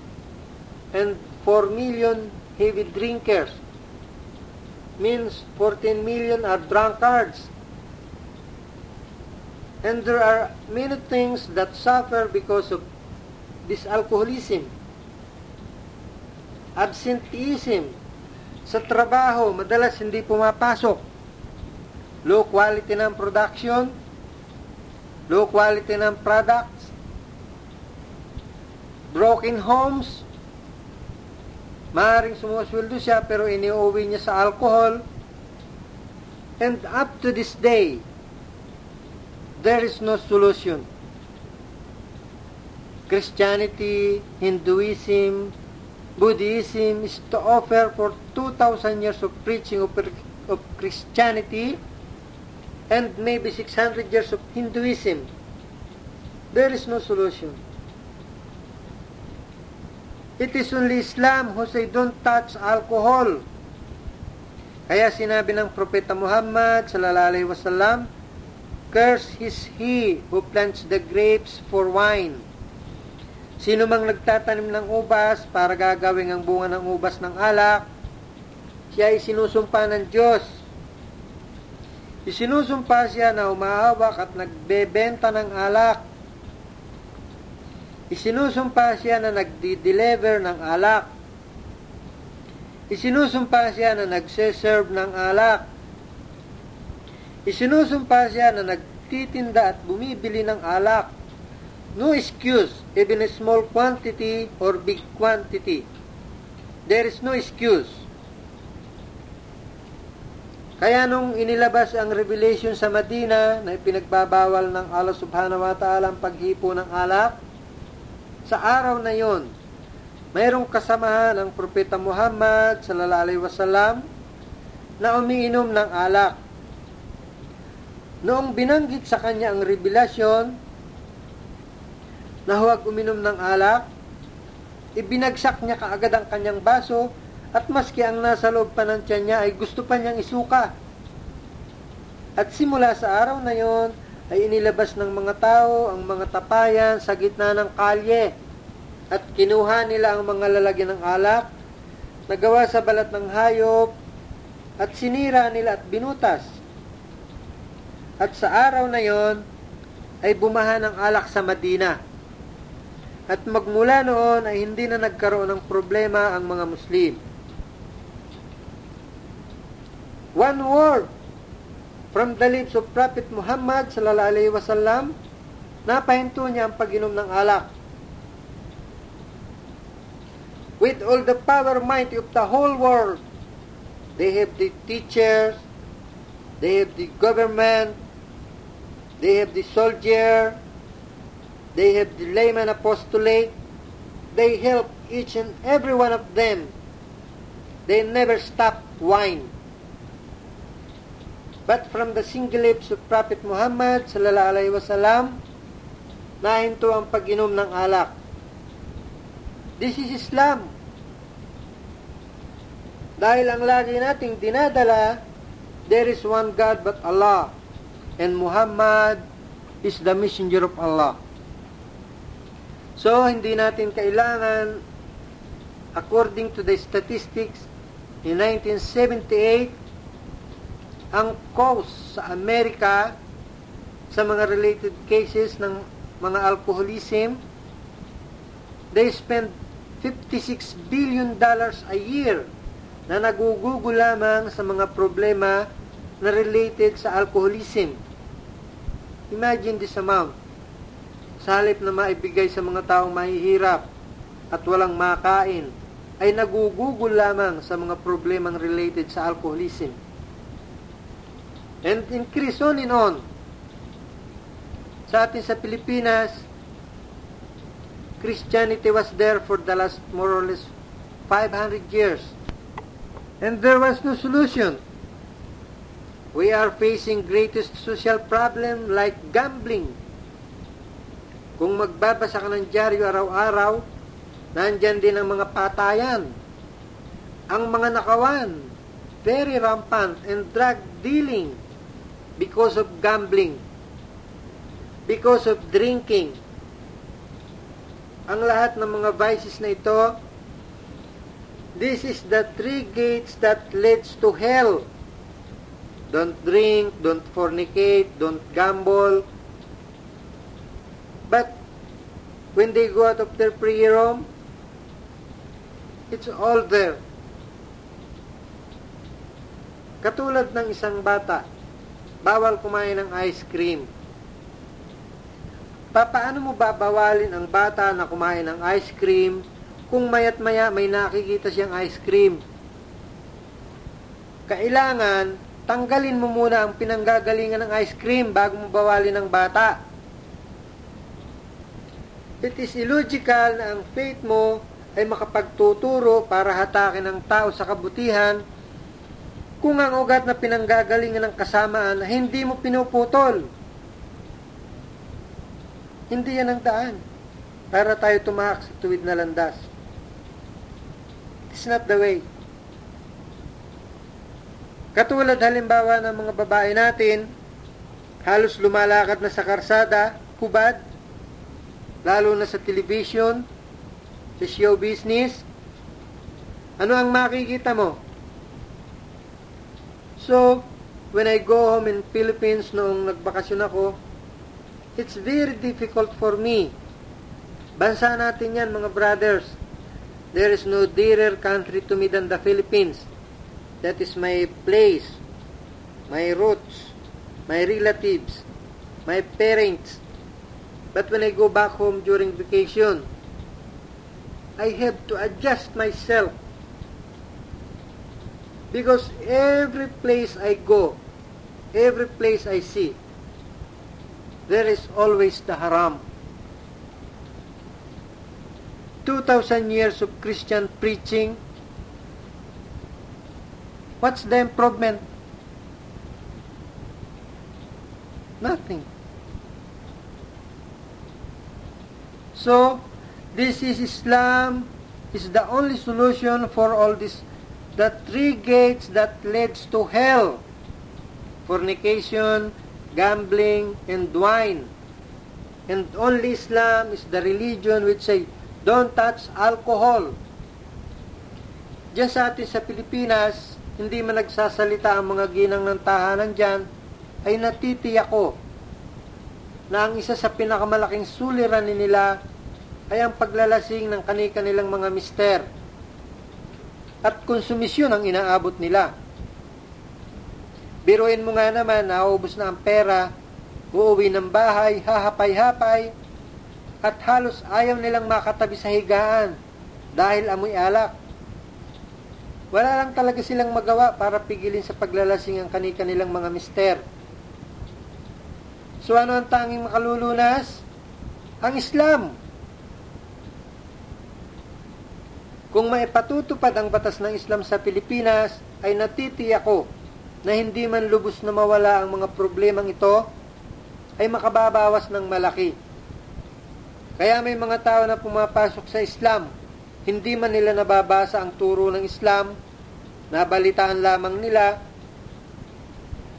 and 4 million heavy drinkers. Means 14 million are drunkards. And there are many things that suffer because of this alcoholism. Absenteeism. Sa trabaho, madalas hindi pumapasok. Low quality ng production, low quality ng products, broken homes, maaaring sumusweldo siya pero iniuwi niya sa alcohol. And up to this day, there is no solution. Christianity, Hinduism, Buddhism is to offer for 2,000 years of preaching of Christianity and maybe 600 years of Hinduism. There is no solution. It is only Islam who say don't touch alcohol. Kaya sinabi ng Propeta Muhammad sallallahu alaihi wasallam, cursed is he who plants the grapes for wine. Sino mang nagtatanim ng ubas para gagawin ang bunga ng ubas ng alak, siya ay sinusumpa ng Diyos. Isinusumpa siya na humahawak at nagbebenta ng alak. Isinusumpa siya na nagdi-deliver ng alak. Isinusumpa siya na nagse-serve ng alak. Isinusumpa siya na nagtitinda at bumibili ng alak. No excuse, even a small quantity or big quantity. There is no excuse. Kaya nung inilabas ang revelation sa Medina na ipinagbabawal ng Allah subhanahu wa ta'ala ang paghipo ng alak, sa araw na yon, mayroong kasamahan ng Propeta Muhammad sallallahu alaihi wasallam na umiinom ng alak. Noong binanggit sa kanya ang revelasyon na huwag uminom ng alak, ibinagsak niya kaagad ang kanyang baso at maski ang nasa loob pa ng tiyan niya ay gusto pa niyang isuka. At simula sa araw na yon ay inilabas ng mga tao ang mga tapayan sa gitna ng kalye at kinuha nila ang mga lalagyan ng alak, nagawa sa balat ng hayop at sinira nila at binutas. At sa araw na yon ay bumaha ng alak sa Medina. At magmula noon ay hindi na nagkaroon ng problema ang mga Muslim. One word from the lips of Prophet Muhammad sallallahu alaihi wasallam, napahinto niya ang pag-inom ng alak. With all the power and might of the whole world, they have the teachers, they have the government, they have the soldier, they have the layman apostolate. They help each and every one of them. They never stop wine. But from the single lips of Prophet Muhammad sallallahu alaihi wasallam, nahinto ang pag-inom ng alak. This is Islam. Dahil ang lagi nating dinadala, there is one God but Allah, and Muhammad is the messenger of Allah. So, hindi natin kailangan, according to the statistics, in 1978, ang cause sa Amerika sa mga related cases ng mga alcoholism, they spend $56 billion a year na nagugugo lamang sa mga problema na related sa alcoholism. Imagine this amount. Sa halip na maibigay sa mga taong mahihirap at walang makain, ay nagugugo lamang sa mga problemang related sa alcoholism. And increase on and on. Sa atin sa Pilipinas, Christianity was there for the last more or less 500 years. And there was no solution. We are facing greatest social problem like gambling. Kung magbabasa ka ng dyaryo araw-araw, nandyan din ang mga patayan, ang mga nakawan, very rampant, and drug dealing because of gambling. Because of drinking. Ang lahat ng mga vices na ito, this is the three gates that leads to hell. Don't drink, don't fornicate, don't gamble. But when they go out of their prayer room, it's all there. Katulad ng isang bata, bawal kumain ng ice cream. Paano mo babawalin ang bata na kumain ng ice cream kung maya't maya may nakikita siyang ice cream? Kailangan, tanggalin mo muna ang pinanggagalingan ng ice cream bago mo bawalin ang bata. It is illogical na ang faith mo ay makapagtuturo para hatakin ang tao sa kabutihan kung ang ugat na pinanggagalingan ng kasamaan hindi mo pinuputol. Hindi yan ang daan para tayo tumahak sa tuwid na landas. It's not the way. Katulad halimbawa ng mga babae natin, halos lumalakad na sa karsada, hubad, lalo na sa television, sa show business. Ano ang makikita mo? So, when I go home in Philippines noong nagbakasyon ako, it's very difficult for me. Bansa natin yan, mga brothers. There is no dearer country to me than the Philippines. That is my place, my roots, my relatives, my parents. But when I go back home during vacation, I have to adjust myself. Because every place I go, every place I see, there is always the haram. 2,000 years of Christian preaching. What's the improvement? Nothing. So, this is Islam is the only solution for all this. The three gates that leads to hell. Fornication, gambling, and wine. And only Islam is the religion which say, don't touch alcohol. Diyan sa atin sa Pilipinas, hindi man nagsasalita ang mga ginang ng tahanan dyan, ay natitiyak ko na ang isa sa pinakamalaking suliranin nila ay ang paglalasing ng kanilang mga mister. At konsumisyon ang inaabot nila. Biruin mo nga naman, naubos na ang pera, uuwi ng bahay, hahapay-hapay, at halos ayaw nilang makatabi sa higaan dahil amoy alak. Wala lang talaga silang magawa para pigilin sa paglalasing ang kanilang mga mister. So ano ang tanging makalulunas? Ang Islam. Kung maipatutupad ang batas ng Islam sa Pilipinas, ay natitiyak ko na hindi man lubos na mawala ang mga problemang ito, ay makababawas ng malaki. Kaya may mga tao na pumapasok sa Islam, hindi man nila nababasa ang turo ng Islam, nabalitaan lamang nila,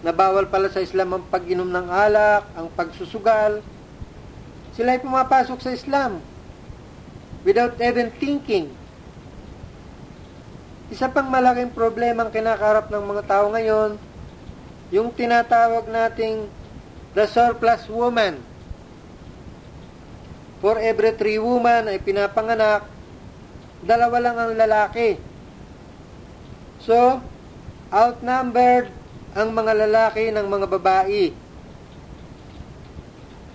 na bawal pala sa Islam ang pag-inom ng alak, ang pagsusugal. Sila ay pumapasok sa Islam without even thinking. Isa pang malaking problema ang kinakaharap ng mga tao ngayon, yung tinatawag nating the surplus woman. For every 3 woman ay pinapanganak, 2 lang ang lalaki. So, outnumbered ang mga lalaki ng mga babae.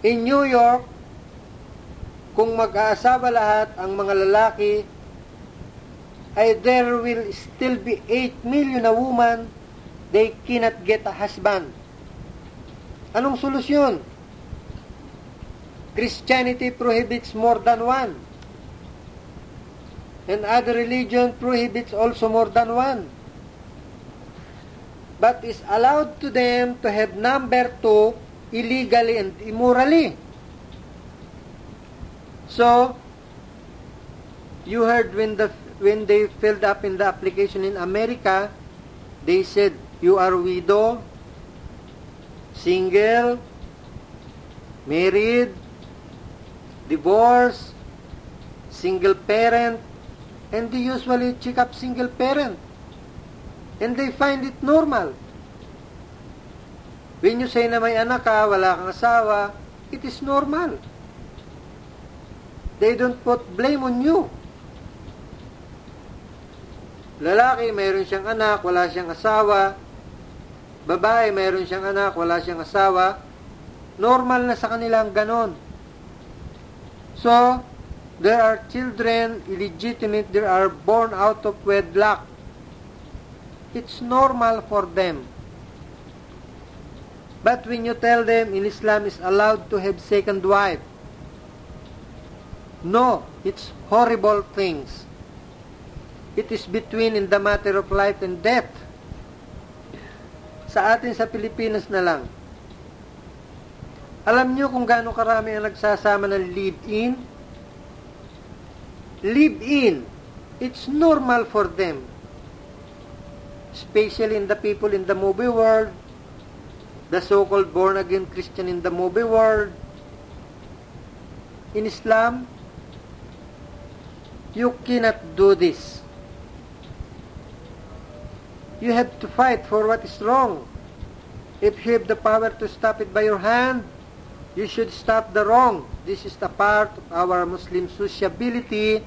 In New York, kung mag-aasawa lahat ang mga lalaki, ay there will still be 8 million na woman they cannot get a husband. Anong solusyon? Christianity prohibits more than 1. And other religion prohibits also more than 1. But is allowed to them to have number 2 illegally and immorally. So, you heard when they filled up in the application in America, they said, you are widow, single, married, divorce, single parent, and they usually check up single parent. And they find it normal. When you say na may anak ka, wala kang asawa, it is normal. They don't put blame on you. Lalaki, mayroon siyang anak, wala siyang asawa. Babae, mayroon siyang anak, wala siyang asawa. Normal na sa kanilang ganon. So, there are children illegitimate, they are born out of wedlock. It's normal for them. But when you tell them in Islam is allowed to have second wife, no, it's horrible things. It is between in the matter of life and death. Sa atin sa Pilipinas na lang. Alam nyo kung gaano karami ang nagsasama ng live-in? Live-in, it's normal for them. Especially in the people in the movie world, the so-called born-again Christian in the movie world. In Islam, you cannot do this. You have to fight for what is wrong. If you have the power to stop it by your hand, you should stop the wrong. This is the part of our Muslim sociability,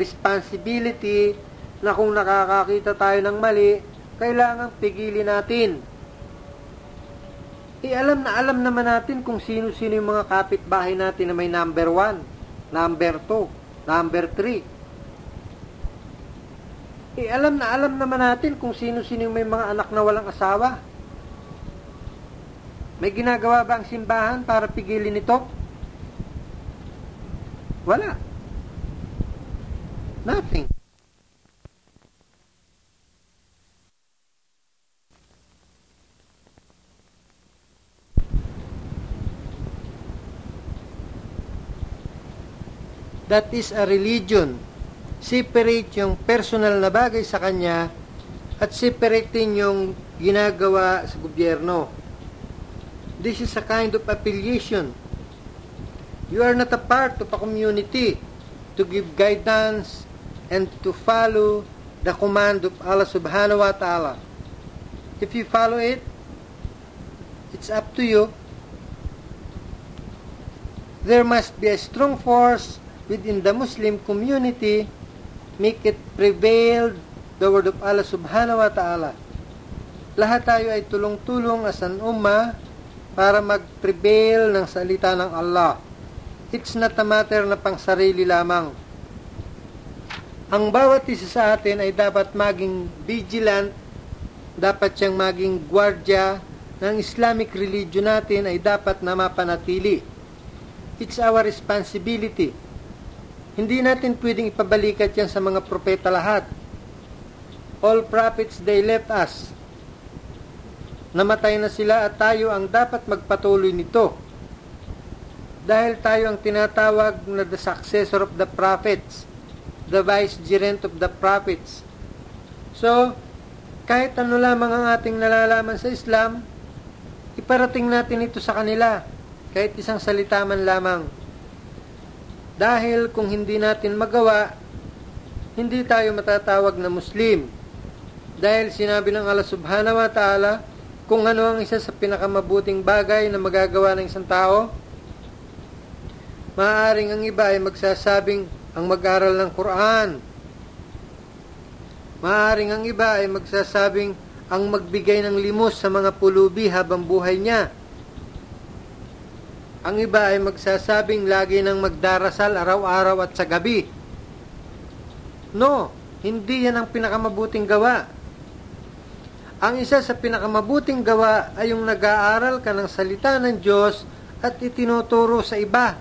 responsibility, na kung nakakakita tayo ng mali, kailangang pigilin natin. Alam na alam naman natin kung sino-sino yung mga kapitbahay natin na may number 1, number 2, number 3. Alam na alam naman natin kung sino-sino yung may mga anak na walang asawa. May ginagawa ba ang simbahan para pigilin ito? Wala. Nothing. That is a religion. Separate yung personal na bagay sa kanya at separate din yung ginagawa sa gobyerno. This is a kind of affiliation. You are not a part of a community to give guidance and to follow the command of Allah subhanahu wa ta'ala. If you follow it, it's up to you. There must be a strong force within the Muslim community, make it prevail the word of Allah subhanahu wa ta'ala. Lahat tayo ay tulong-tulong as an ummah para mag-prevail ng salita ng Allah. It's not a matter na pang sarili lamang. Ang bawat isa sa atin ay dapat maging vigilant, dapat siyang maging gwardya ng Islamic religion natin ay dapat na mapanatili. It's our responsibility. Hindi natin pwedeng ipabalikat yan sa mga propeta lahat. All prophets, they left us. Namatay na sila at tayo ang dapat magpatuloy nito. Dahil tayo ang tinatawag na the successor of the prophets, the vicegerent of the prophets. So, kahit ano lamang ang ating nalalaman sa Islam, iparating natin ito sa kanila, kahit isang salita man lamang. Dahil kung hindi natin magawa, hindi tayo matatawag na Muslim. Dahil sinabi ng Allah subhanahu wa ta'ala, kung ano ang isa sa pinakamabuting bagay na magagawa ng isang tao. Maaaring ang iba ay magsasabing ang mag-aral ng Quran. Maaaring ang iba ay magsasabing ang magbigay ng limos sa mga pulubi habang buhay niya. Ang iba ay magsasabing lagi nang magdarasal araw-araw at sa gabi. No, hindi yan ang pinakamabuting gawa. Ang isa sa pinakamabuting gawa ay yung nag-aaral ka ng salita ng Diyos at itinuturo sa iba.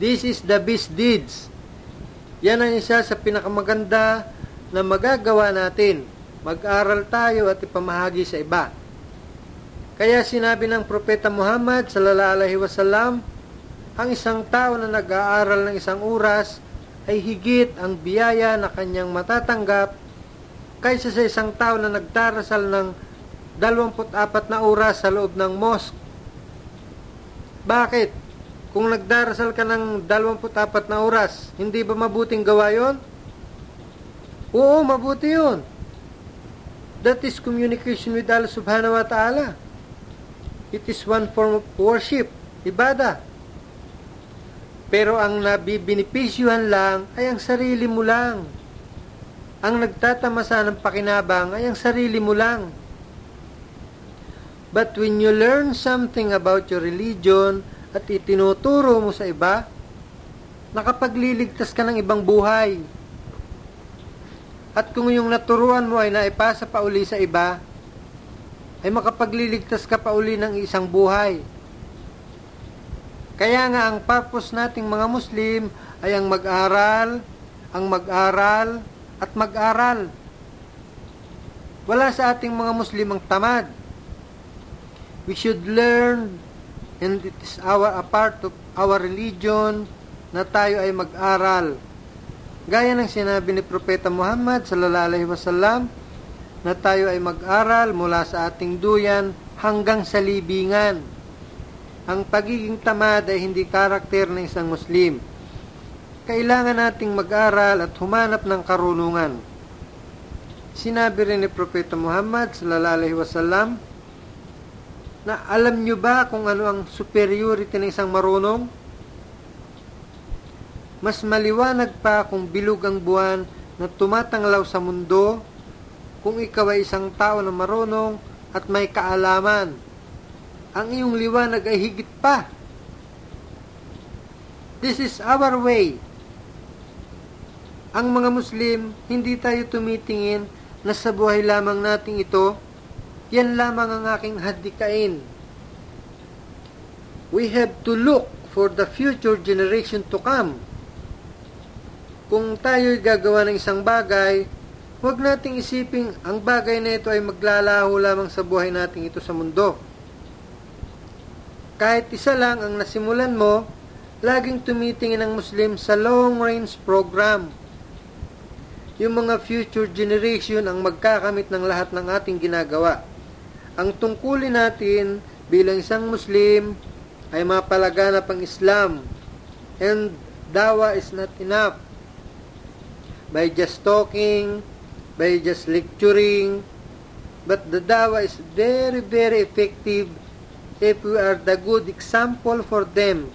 This is the best deeds. Yan ang isa sa pinakamaganda na magagawa natin. Mag-aral tayo at ipamahagi sa iba. Kaya sinabi ng Propeta Muhammad sallallahu alaihi wasallam, ang isang tao na nag-aaral ng isang oras ay higit ang biyaya na kanyang matatanggap kaysa sa isang tao na nagdarasal ng 24 na oras sa loob ng mosque. Bakit? Kung nagdarasal ka ng 24 na oras, hindi ba mabuting gawa yun? Oo, mabuti yun. That is communication with Allah subhanahu wa ta'ala. It is one form of worship, ibada. Pero ang nabibinipisyuhan lang ay ang sarili mo lang. Ang nagtatamasa ng pakinabang ay ang sarili mo lang. But when you learn something about your religion at itinuturo mo sa iba, nakapagliligtas ka ng ibang buhay. At kung yung naturuan mo ay naipasa pa uli sa iba, ay makapagliligtas ka pa uli ng isang buhay. Kaya nga ang purpose nating mga Muslim ay ang mag-aral, at mag-aral. Wala sa ating mga Muslim ang tamad. We should learn, and it is a part of our religion na tayo ay mag-aral. Gaya ng sinabi ni Propeta Muhammad sallallahu alaihi wasallam na tayo ay mag-aral mula sa ating duyan hanggang sa libingan. Ang pagiging tamad ay hindi karakter ng isang Muslim. Kailangan nating mag-aral at humanap ng karunungan. Sinabi rin ni Propeta Muhammad sallallahu alaihi wasallam na alam nyo ba kung ano ang superiority ng isang marunong? Mas maliwanag pa kung bilog ang buwan na tumatanglaw sa mundo kung ikaw ay isang tao na marunong at may kaalaman. Ang iyong liwanag ay higit pa. This is our way. Ang mga Muslim, hindi tayo tumitingin na sa buhay lamang natin ito, yan lamang ang aking hadikain. We have to look for the future generation to come. Kung tayo'y gagawa ng isang bagay, huwag nating isipin ang bagay na ito ay maglalaho lamang sa buhay natin ito sa mundo. Kahit isa lang ang nasimulan mo, laging tumitingin ang Muslim sa long-range program. Yung mga future generation ang magkakamit ng lahat ng ating ginagawa. Ang tungkulin natin bilang isang Muslim ay mapalaganap ang Islam. And dawa is not enough. By just talking, by just lecturing. But the dawa is very, very effective if we are the good example for them.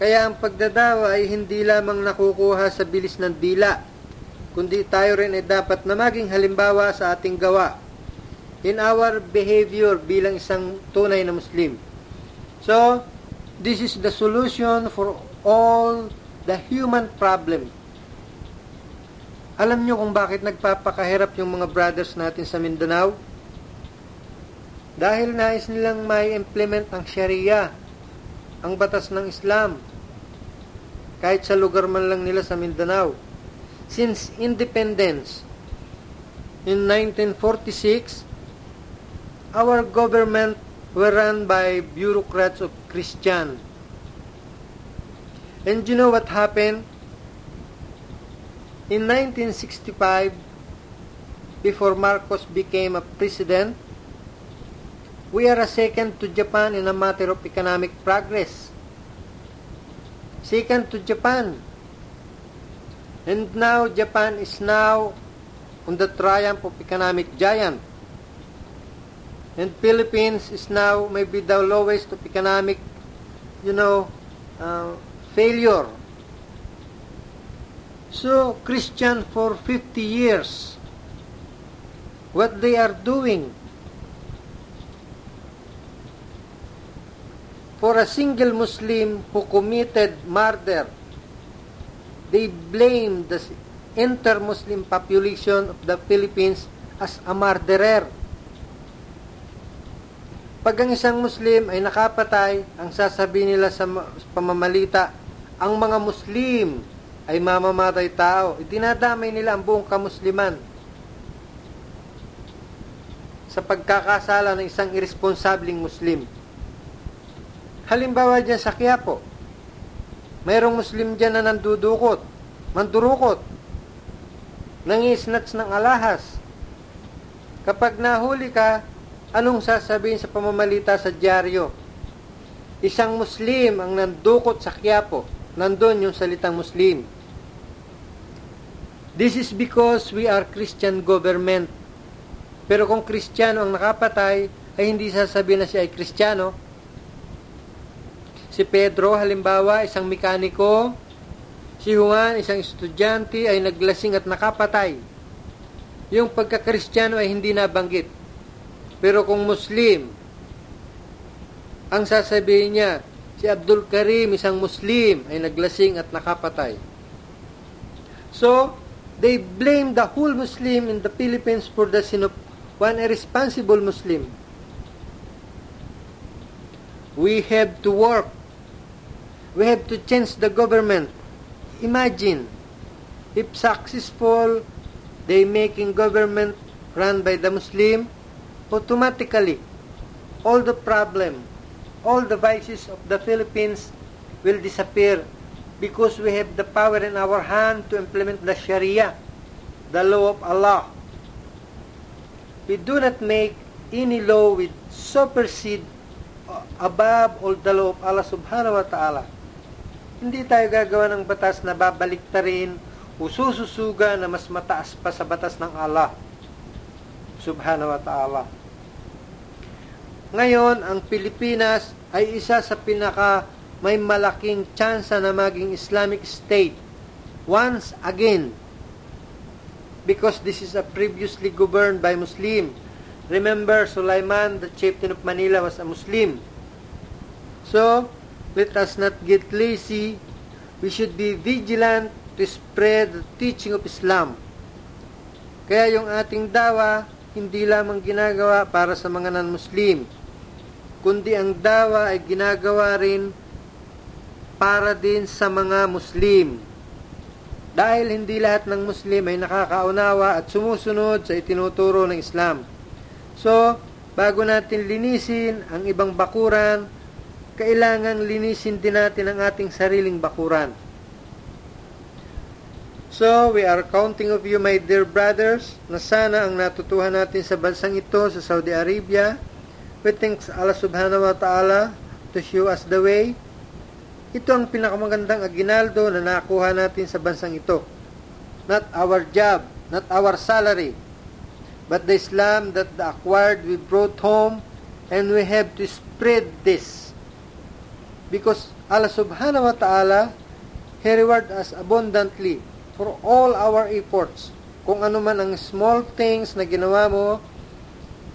Kaya ang pagdadawa ay hindi lamang nakukuha sa bilis ng dila, kundi tayo rin ay dapat na maging halimbawa sa ating gawa in our behavior bilang isang tunay na Muslim. So, this is the solution for all the human problem. Alam nyo kung bakit nagpapakahirap yung mga brothers natin sa Mindanao? Dahil nais nilang may implement ang Sharia, ang batas ng Islam, kahit sa lugar man lang nila sa Mindanao. Since independence in 1946, our government were run by bureaucrats of Christian. And you know what happened? In 1965, before Marcos became a president, we are second to Japan in a matter of economic progress. Second to Japan. And now, Japan is now on the triumph of economic giant. And Philippines is now maybe the lowest of economic, failure. So, Christian for 50 years, what they are doing? For a single Muslim who committed murder, they blame the inter-Muslim population of the Philippines as a murderer. Pag ang isang Muslim ay nakapatay, ang sasabihin nila sa pamamalita, ang mga Muslim ay mamamatay tao. Itinadamay nila ang buong kamusliman sa pagkakasala ng isang irresponsableng Muslim. Halimbawa dyan sa Quiapo, mayroong Muslim dyan na mandurukot, nangisnatch ng alahas. Kapag nahuli ka, anong sasabihin sa pamamalita sa dyaryo? Isang Muslim ang nandukot sa Quiapo, nandun yung salitang Muslim. This is because we are Christian government. Pero kung Kristiyano ang nakapatay, ay hindi sasabihin na siya ay Kristiyano. Si Pedro, halimbawa, isang mekaniko. Si Juan, isang estudyante, ay naglasing at nakapatay. Yung pagkakristyano ay hindi nabanggit. Pero kung Muslim, ang sasabihin niya, si Abdul Karim, isang Muslim, ay naglasing at nakapatay. So, they blame the whole Muslim in the Philippines for the sin of one irresponsible Muslim. We have to work. We have to change the government. Imagine, if successful, they making government run by the Muslim, automatically, all the problem, all the vices of the Philippines will disappear because we have the power in our hand to implement the Sharia, the law of Allah. We do not make any law which supersede above all the law of Allah subhanahu wa ta'ala. Hindi tayo gagawa ng batas na babaliktarin o sususuga na mas mataas pa sa batas ng Allah subhanahu wa ta'ala. Ngayon, ang Pilipinas ay isa sa pinaka may malaking tsansa na maging Islamic State once again, because this is a previously governed by Muslim. Remember, Sulaiman, the chieftain of Manila, was a Muslim. So, let us not get lazy. We should be vigilant to spread the teaching of Islam. Kaya yung ating dawa, hindi lamang ginagawa para sa mga non-Muslim, kundi ang dawa ay ginagawa rin para din sa mga Muslim. Dahil hindi lahat ng Muslim ay nakakaunawa at sumusunod sa itinuturo ng Islam. So, bago natin linisin ang ibang bakuran, kailangang linisin din natin ang ating sariling bakuran. So, we are counting of you, my dear brothers, na sana ang natutuhan natin sa bansang ito, sa Saudi Arabia. We thank Allah subhanahu wa ta'ala to show us the way. Ito ang pinakamagandang aginaldo na nakuha natin sa bansang ito. Not our job, not our salary, but the Islam that the acquired we brought home, and we have to spread this. Because Allah subhanahu wa ta'ala, He rewards us abundantly for all our efforts. Kung ano man ang small things na ginawa mo,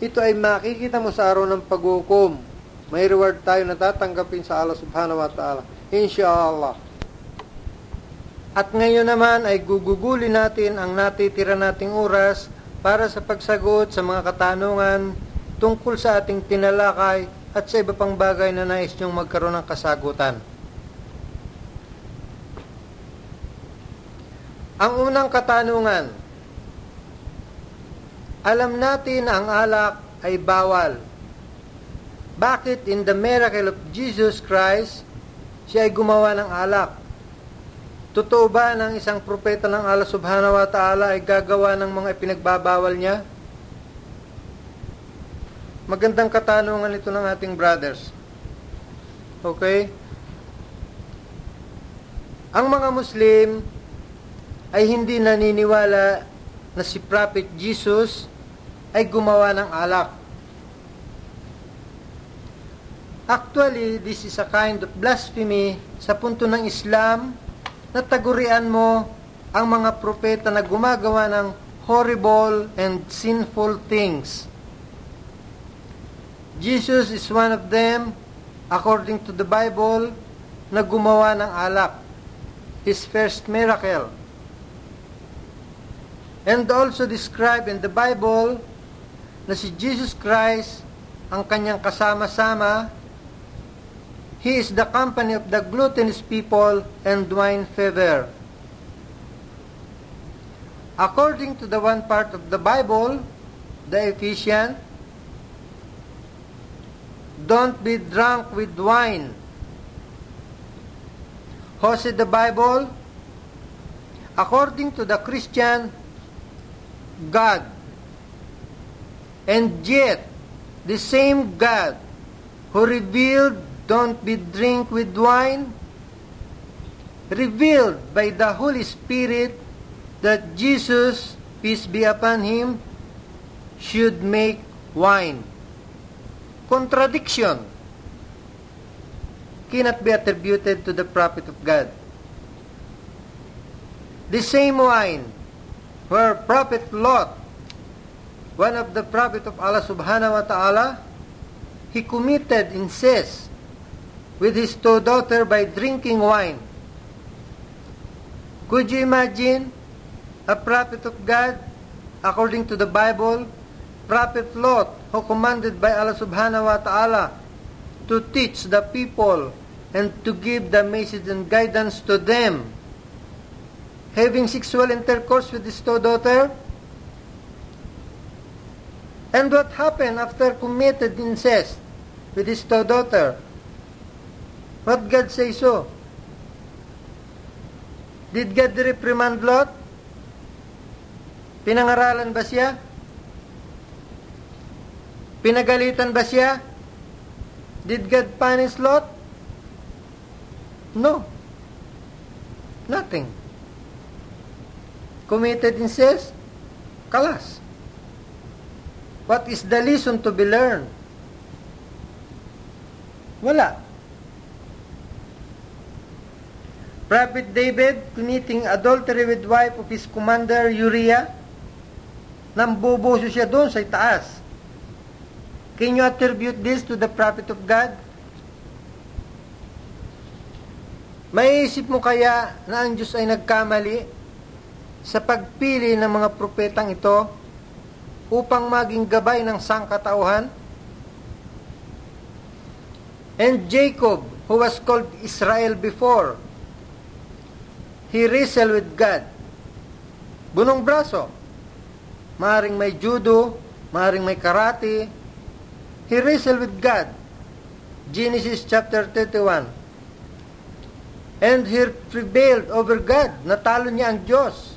ito ay makikita mo sa araw ng paghukom. May reward tayo na tatanggapin sa Allah subhanahu wa ta'ala. Inshallah. At ngayon naman ay gugugulin natin ang natitira nating oras para sa pagsagot sa mga katanungan tungkol sa ating tinalakay at sa iba pang bagay na nais niyong magkaroon ng kasagutan. Ang unang katanungan, alam natin ang alak ay bawal. Bakit in the miracle of Jesus Christ, siya ay gumawa ng alak? Totoo ba ng isang propeta ng Allah subhanahu wa ta'ala ay gagawa ng mga ipinagbabawal niya? Magandang katanungan ito ng ating brothers. Okay? Ang mga Muslim ay hindi naniniwala na si Prophet Jesus ay gumawa ng alak. Actually, this is a kind of blasphemy sa punto ng Islam na tagurian mo ang mga propeta na gumagawa ng horrible and sinful things. Jesus is one of them, according to the Bible, na gumawa ng alak, his first miracle. And also described in the Bible na si Jesus Christ ang kanyang kasama-sama. He is the company of the gluttonous people and wine fever. According to the one part of the Bible, the Ephesians, don't be drunk with wine. Hosea the Bible, according to the Christian God, and yet the same God who revealed don't be drunk with wine, revealed by the Holy Spirit that Jesus, peace be upon him, should make wine. Contradiction cannot be attributed to the prophet of God. The same wine where Prophet Lot, one of the prophet of Allah subhanahu wa ta'ala, he committed incest with his two daughters by drinking wine. Could you imagine a prophet of God, according to the Bible, Prophet Lot, who commanded by Allah subhanahu wa ta'ala to teach the people and to give the message and guidance to them, having sexual intercourse with his two daughters? And what happened after committed incest with his two daughters? What God say so? Did God reprimand Lot? Pinangaralan ba siya? Pinagalitan ba siya? Did God punish Lot? No. Nothing. Committed incest? Kalas. What is the lesson to be learned? Wala. Prophet David committing adultery with wife of his commander Uriah, nambubuso siya doon sa itaas. Can you attribute this to the prophet of God? Maiisip mo kaya na ang Diyos ay nagkamali sa pagpili ng mga propetang ito upang maging gabay ng sangkatauhan? And Jacob, who was called Israel before, he wrestled with God. Bunong braso. Maaring may judo, maaring may karate. He wrestled with God. Genesis chapter 31. And he prevailed over God. Natalo niya ang Diyos.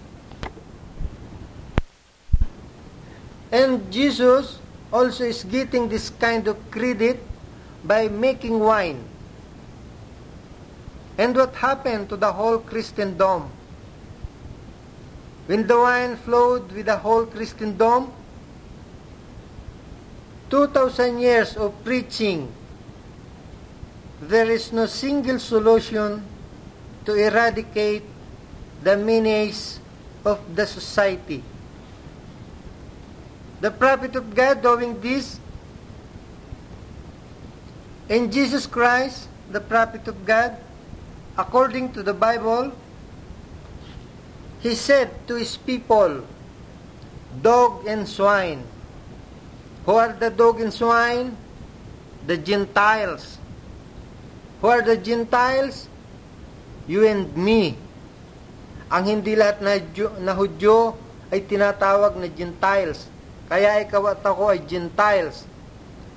And Jesus also is getting this kind of credit by making wine. And what happened to the whole Christendom? When the wine flowed with the whole Christendom, 2,000 years of preaching, there is no single solution to eradicate the menace of the society. The prophet of God doing this, and Jesus Christ, the prophet of God, according to the Bible, he said to his people, dog and swine. Who are the dog and swine? The Gentiles. Who are the Gentiles? You and me. Ang hindi lahat na Hudyo ay tinatawag na Gentiles. Kaya ikaw at ako ay Gentiles.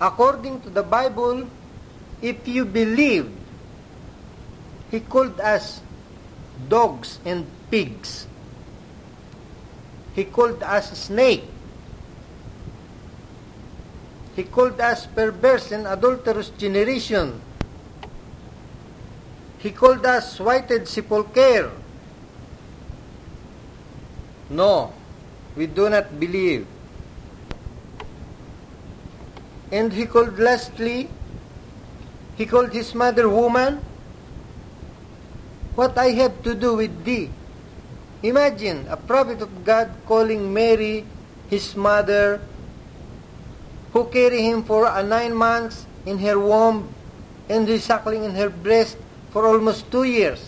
According to the Bible, if you believe, He called us dogs and pigs. He called us snake. He called us perverse and adulterous generation. He called us whited sepulchre. No, we do not believe. And he called lastly He called his mother woman. What I have to do with thee? Imagine a prophet of God calling Mary, his mother, who carried him for 9 months in her womb and suckling in her breast for almost 2 years.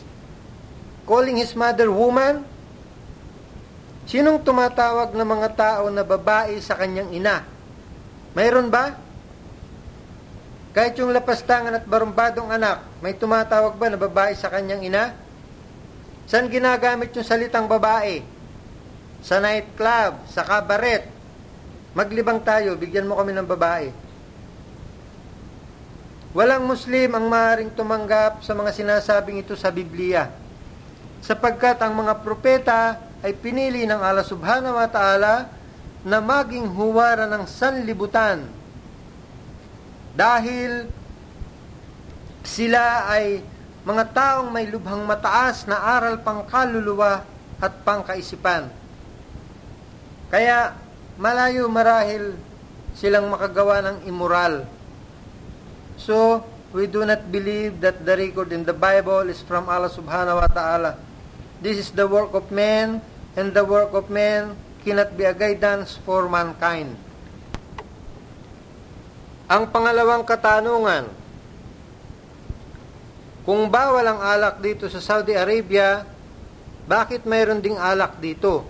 Calling his mother woman? Sinong tumatawag ng mga tao na babae sa kanyang ina? Mayroon ba? Kahit yung lapastangan at barumbadong anak, may tumatawag ba na babae sa kanyang ina? Saan ginagamit yung salitang babae? Sa nightclub, sa kabaret. Maglibang tayo, bigyan mo kami ng babae. Walang Muslim ang maaaring tumanggap sa mga sinasabing ito sa Biblia, sapagkat ang mga propeta ay pinili ng Allah subhanahu wa ta'ala na maging huwara ng sanlibutan dahil sila ay mga taong may lubhang mataas na aral pangkaluluwa at pangkaisipan. Kaya malayo marahil silang makagawa ng immoral. So, we do not believe that the record in the Bible is from Allah subhanahu wa ta'ala. This is the work of man, and the work of man cannot be a guidance for mankind. Ang pangalawang katanungan, kung bawal ang alak dito sa Saudi Arabia, bakit mayroon ding alak dito?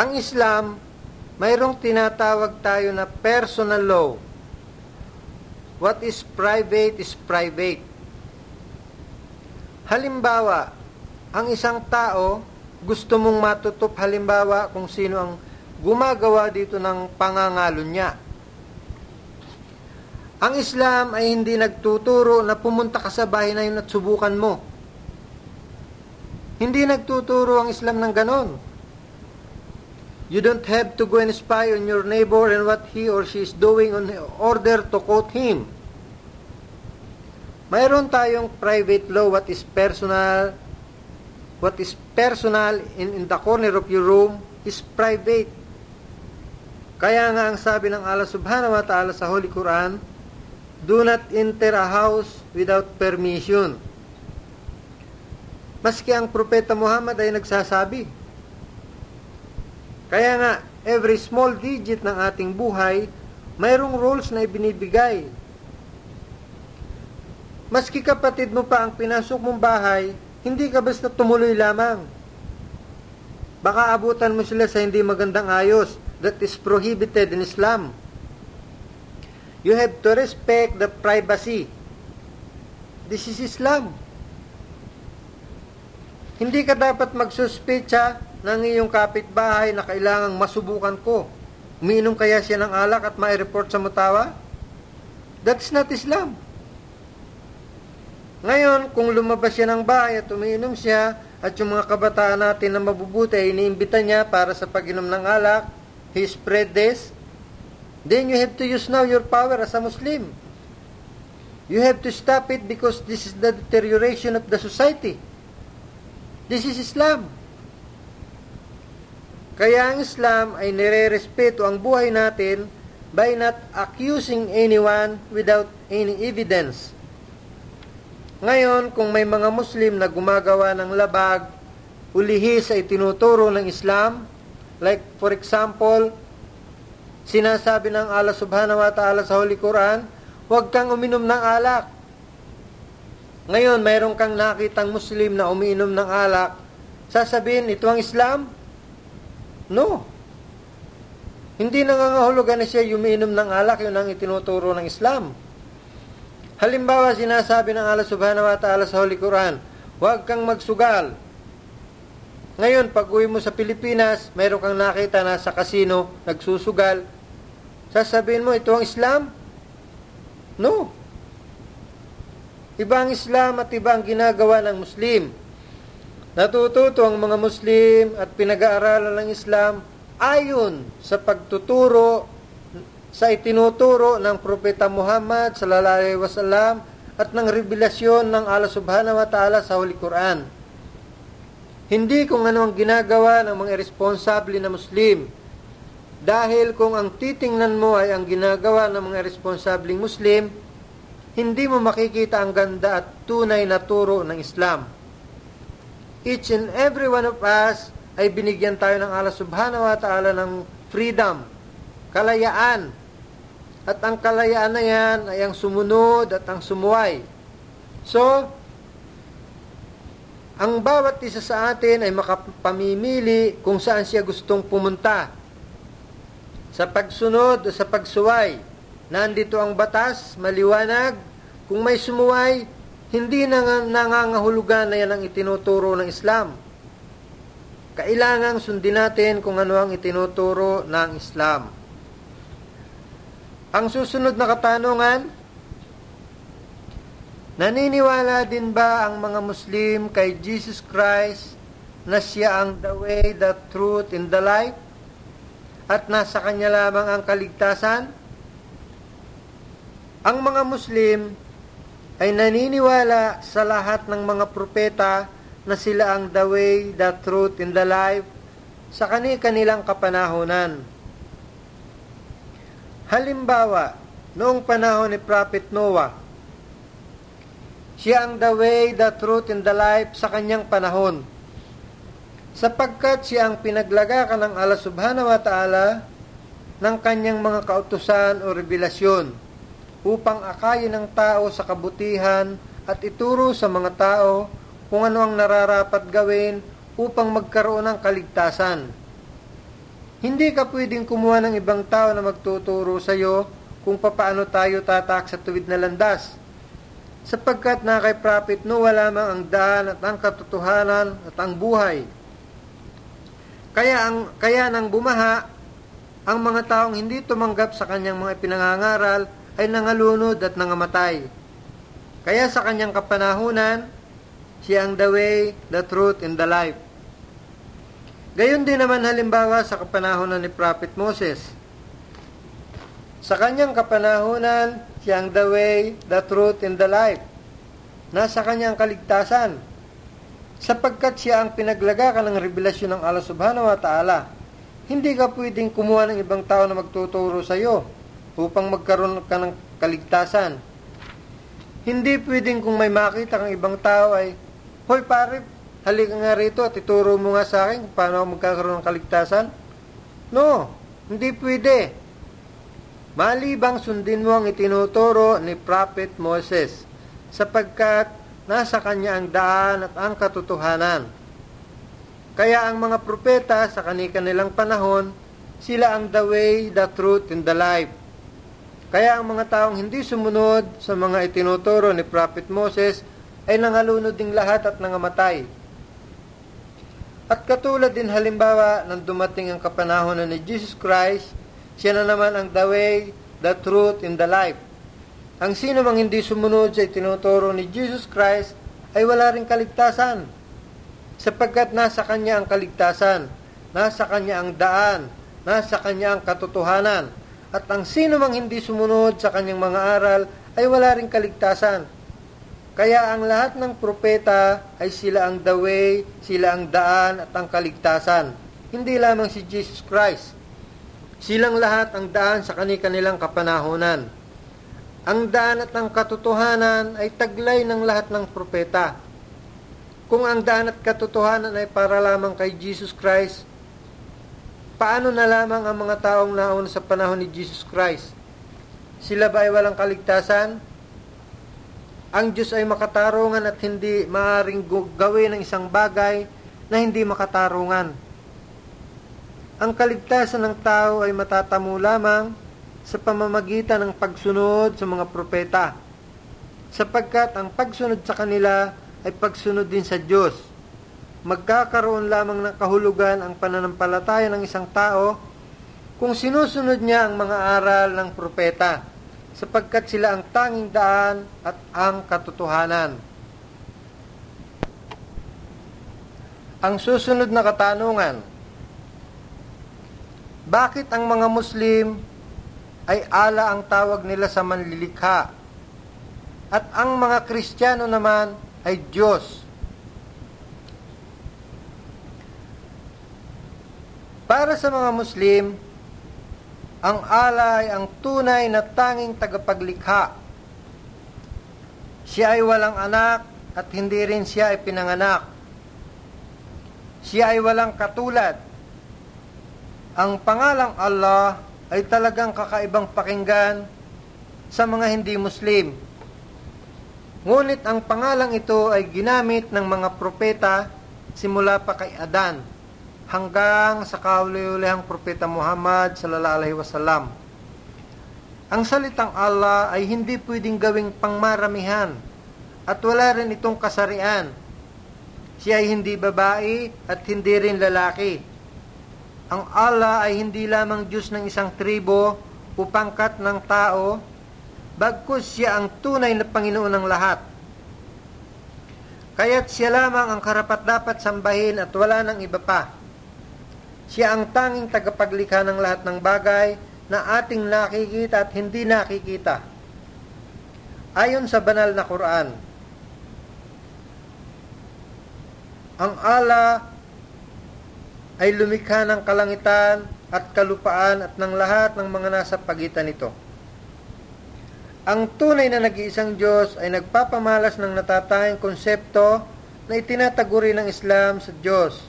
Ang Islam, mayroong tinatawag tayo na personal law. What is private is private. Halimbawa, ang isang tao, gusto mong matutup halimbawa kung sino ang gumagawa dito ng pangangalo niya. Ang Islam ay hindi nagtuturo na pumunta ka sa bahay na yun at subukan mo. Hindi nagtuturo ang Islam ng ganon. You don't have to go and spy on your neighbor and what he or she is doing in order to quote him. Mayroon tayong private law, what is personal in the corner of your room is private. Kaya nga ang sabi ng Allah subhanahu wa ta'ala sa Holy Quran, do not enter a house without permission. Maski ang Propeta Muhammad ay nagsasabi. Kaya nga, every small digit ng ating buhay, mayroong rules na ibinibigay. Maski kapatid mo pa ang pinasok mong bahay, hindi ka basta tumuloy lamang. Baka abutan mo sila sa hindi magandang ayos. That is prohibited in Islam. You have to respect the privacy. This is Islam. Hindi ka dapat magsuspecha ng iyong kapitbahay na kailangang masubukan ko. Umiinom kaya siya ng alak at mai-report sa mutawa? That's not Islam. Ngayon, kung lumabas siya ng bahay at umiinom siya at yung mga kabataan natin na mabubuti ay iniimbita niya para sa pag-inom ng alak, he spread this, then you have to use now your power as a Muslim. You have to stop it because this is the deterioration of the society. This is Islam. Kaya ang Islam ay nire-respeto ang buhay natin by not accusing anyone without any evidence. Ngayon, kung may mga Muslim na gumagawa ng labag, ulihi sa itinuturo ng Islam, like for example, sinasabi ng Allah subhanahu wa ta'ala sa Holy Quran, huwag kang uminom ng alak. Ngayon, mayroon kang nakitang Muslim na umiinom ng alak, sasabihin, ito ang Islam? No. Hindi nangangahulugan na siya umiinom ng alak, yun ang itinuturo ng Islam. Halimbawa, sinasabi ng Allah subhanahu wa ta'ala sa Holy Quran, huwag kang magsugal. Ngayon, pag uwi mo sa Pilipinas, mayroon kang nakita na sa casino, nagsusugal. Sasabihin mo, ito ang Islam? No. Iba ang Islam at iba ang ginagawa ng Muslim. Natututo ang mga Muslim at pinag-aaralan ng Islam ayon sa pagtuturo sa itinuturo ng Propeta Muhammad sallallahu alaihi wasallam at ng revelasyon ng Allah subhanahu wa ta'ala sa Holy Quran. Hindi kung ano ang ginagawa ng mga irresponsable na Muslim Dahil kung ang titingnan mo ay ang ginagawa ng mga responsabling Muslim, hindi mo makikita ang ganda at tunay na turo ng Islam. Each and every one of us ay binigyan tayo ng Allah subhanahu wa ta'ala ng freedom, kalayaan. At ang kalayaan na yan ay ang sumunod at ang sumuway. So, ang bawat isa sa atin ay makapamimili kung saan siya gustong pumunta. Sa pagsunod o sa pagsuway, nandito ang batas, maliwanag. Kung may sumuway, hindi nangangahulugan na yan ang itinuturo ng Islam. Kailangang sundin natin kung ano ang itinuturo ng Islam. Ang susunod na katanungan, naniniwala din ba ang mga Muslim kay Jesus Christ na siya ang the way, the truth, and the life? At nasa kanya lamang ang kaligtasan? Ang mga Muslim ay naniniwala sa lahat ng mga propeta na sila ang the way, the truth, and the life sa kanilang kapanahonan. Halimbawa, noong panahon ni Prophet Noah, siya ang the way, the truth, and the life sa kanyang panahon. Sapagkat siya ang pinaglagakan ng Allah subhanahu wa ta'ala ng kanyang mga kautusan o revelasyon upang akayin ng tao sa kabutihan at ituro sa mga tao kung ano ang nararapat gawin upang magkaroon ng kaligtasan. Hindi ka pwedeng kumuha ng ibang tao na magtuturo sa iyo kung paano tayo tatak sa tuwid na landas. Sapagkat na kay Prophet Noah lamang ang daan at ang katotohanan at ang buhay. Kaya nang bumaha, ang mga taong hindi tumanggap sa kanyang mga pinangangaral ay nangalunod at nangamatay. Kaya sa kanyang kapanahunan, siya ang the way, the truth, and the life. Gayon din naman halimbawa sa kapanahunan ni Prophet Moses. Sa kanyang kapanahunan, siya ang the way, the truth, and the life. Nasa kanyang kaligtasan, sapagkat siya ang pinaglagakan ng revelasyon ng Allah subhanahu wa ta'ala. Hindi ka pwedeng kumuha ng ibang tao na magtuturo sa iyo upang magkaroon ka ng kaligtasan. Hindi pwedeng kung may makita kang ibang tao ay, "Hoy pare, halika nga rito at ituro mo nga sa akin kung paano magkakaroon ng kaligtasan." No, hindi pwede. Malibang sundin mo ang itinuturo ni Prophet Moses, sapagkat nasa kanya ang daan at ang katotohanan. Kaya ang mga propeta sa kanilang panahon, sila ang the way, the truth, and the life. Kaya ang mga taong hindi sumunod sa mga itinuturo ni Prophet Moses ay nangalunod ding lahat at nangamatay. At katulad din halimbawa nang dumating ang kapanahonan ni Jesus Christ, siya na naman ang the way, the truth, and the life. Ang sino mang hindi sumunod sa itinuturo ni Jesus Christ ay wala ring kaligtasan, sapagkat nasa kanya ang kaligtasan, nasa kanya ang daan, nasa kanya ang katotohanan. At ang sino mang hindi sumunod sa kanyang mga aral ay wala ring kaligtasan. Kaya ang lahat ng propeta ay sila ang the way, sila ang daan at ang kaligtasan. Hindi lamang si Jesus Christ. Silang lahat ang daan sa kanilang kapanahonan. Ang daan at ang katotohanan ay taglay ng lahat ng propeta. Kung ang daan at katotohanan ay para lamang kay Jesus Christ, paano na lamang ang mga taong nauna sa panahon ni Jesus Christ? Sila ba ay walang kaligtasan? Ang Diyos ay makatarungan at hindi maaaring gawin ng isang bagay na hindi makatarungan. Ang kaligtasan ng tao ay matatamo lamang sa pamamagitan ng pagsunod sa mga propeta, sapagkat ang pagsunod sa kanila ay pagsunod din sa Diyos. Magkakaroon lamang ng kahulugan ang pananampalataya ng isang tao kung sinusunod niya ang mga aral ng propeta, sapagkat sila ang tanging daan at ang katotohanan. Ang susunod na katanungan, bakit ang mga Muslim ay Allah ang tawag nila sa manlilikha at ang mga Kristiyano naman ay Diyos? Para sa mga Muslim, Ang Allah ay ang tunay na tanging tagapaglikha. Siya ay walang anak at hindi rin siya ay pinanganak. Siya ay walang katulad. Ang pangalang Allah ay talagang kakaibang pakinggan sa mga hindi Muslim. Ngunit ang pangalang ito ay ginamit ng mga propeta simula pa kay Adan hanggang sa kauli-ulihang Propeta Muhammad s.a.w. Ang salitang Allah ay hindi pwedeng gawing pangmaramihan at wala rin itong kasarian. Siya ay hindi babae at hindi rin lalaki. Ang Allah ay hindi lamang Diyos ng isang tribo o pangkat ng tao, bagkus siya ang tunay na Panginoon ng lahat. Kaya't siya lamang ang karapat-dapat sambahin at wala ng iba pa. Siya ang tanging tagapaglikha ng lahat ng bagay na ating nakikita at hindi nakikita. Ayon sa banal na Quran, ang Allah ay lumikha ng kalangitan at kalupaan at ng lahat ng mga nasa pagitan nito. Ang tunay na nag-iisang Diyos ay nagpapamalas ng natatanging konsepto na itinataguri ng Islam sa Diyos.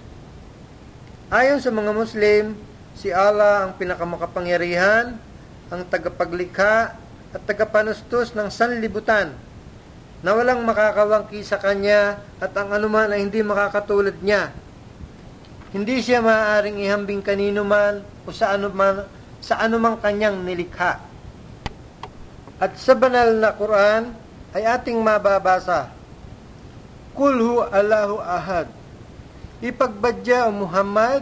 Ayon sa mga Muslim, si Allah ang pinakamakapangyarihan, ang tagapaglikha at tagapanustos ng sanlibutan na walang makakawangki sa Kanya at ang anuman ay hindi makakatulad Niya. Hindi Siya maaaring ihambing kanino man o sa anumang Kanyang nilikha. At sa banal na Quran ay ating mababasa, Kul hu Allahu ahad. Ipagbadya o Muhammad,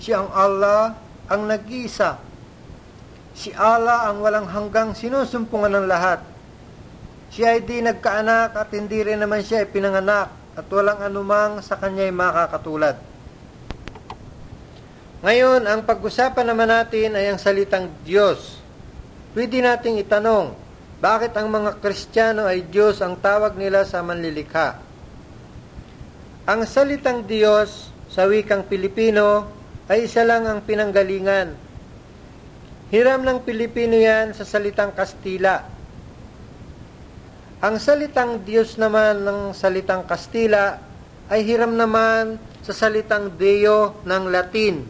siya ang Allah, ang nag-iisa. Si Allah ang walang hanggang sinusumpungan ng lahat. Siya ay di nagkaanak at hindi rin naman siya ay pinanganak at walang anumang sa kanya'y makakatulad. Ngayon, ang pag-usapan naman natin ay ang salitang Diyos. Pwede nating itanong, bakit ang mga Kristiyano ay Diyos ang tawag nila sa manlilikha? Ang salitang Diyos sa wikang Pilipino ay isa lang ang pinanggalingan. Hiram ng Pilipino yan sa salitang Kastila. Ang salitang Diyos naman ng salitang Kastila ay hiram naman sa salitang Deo ng Latin.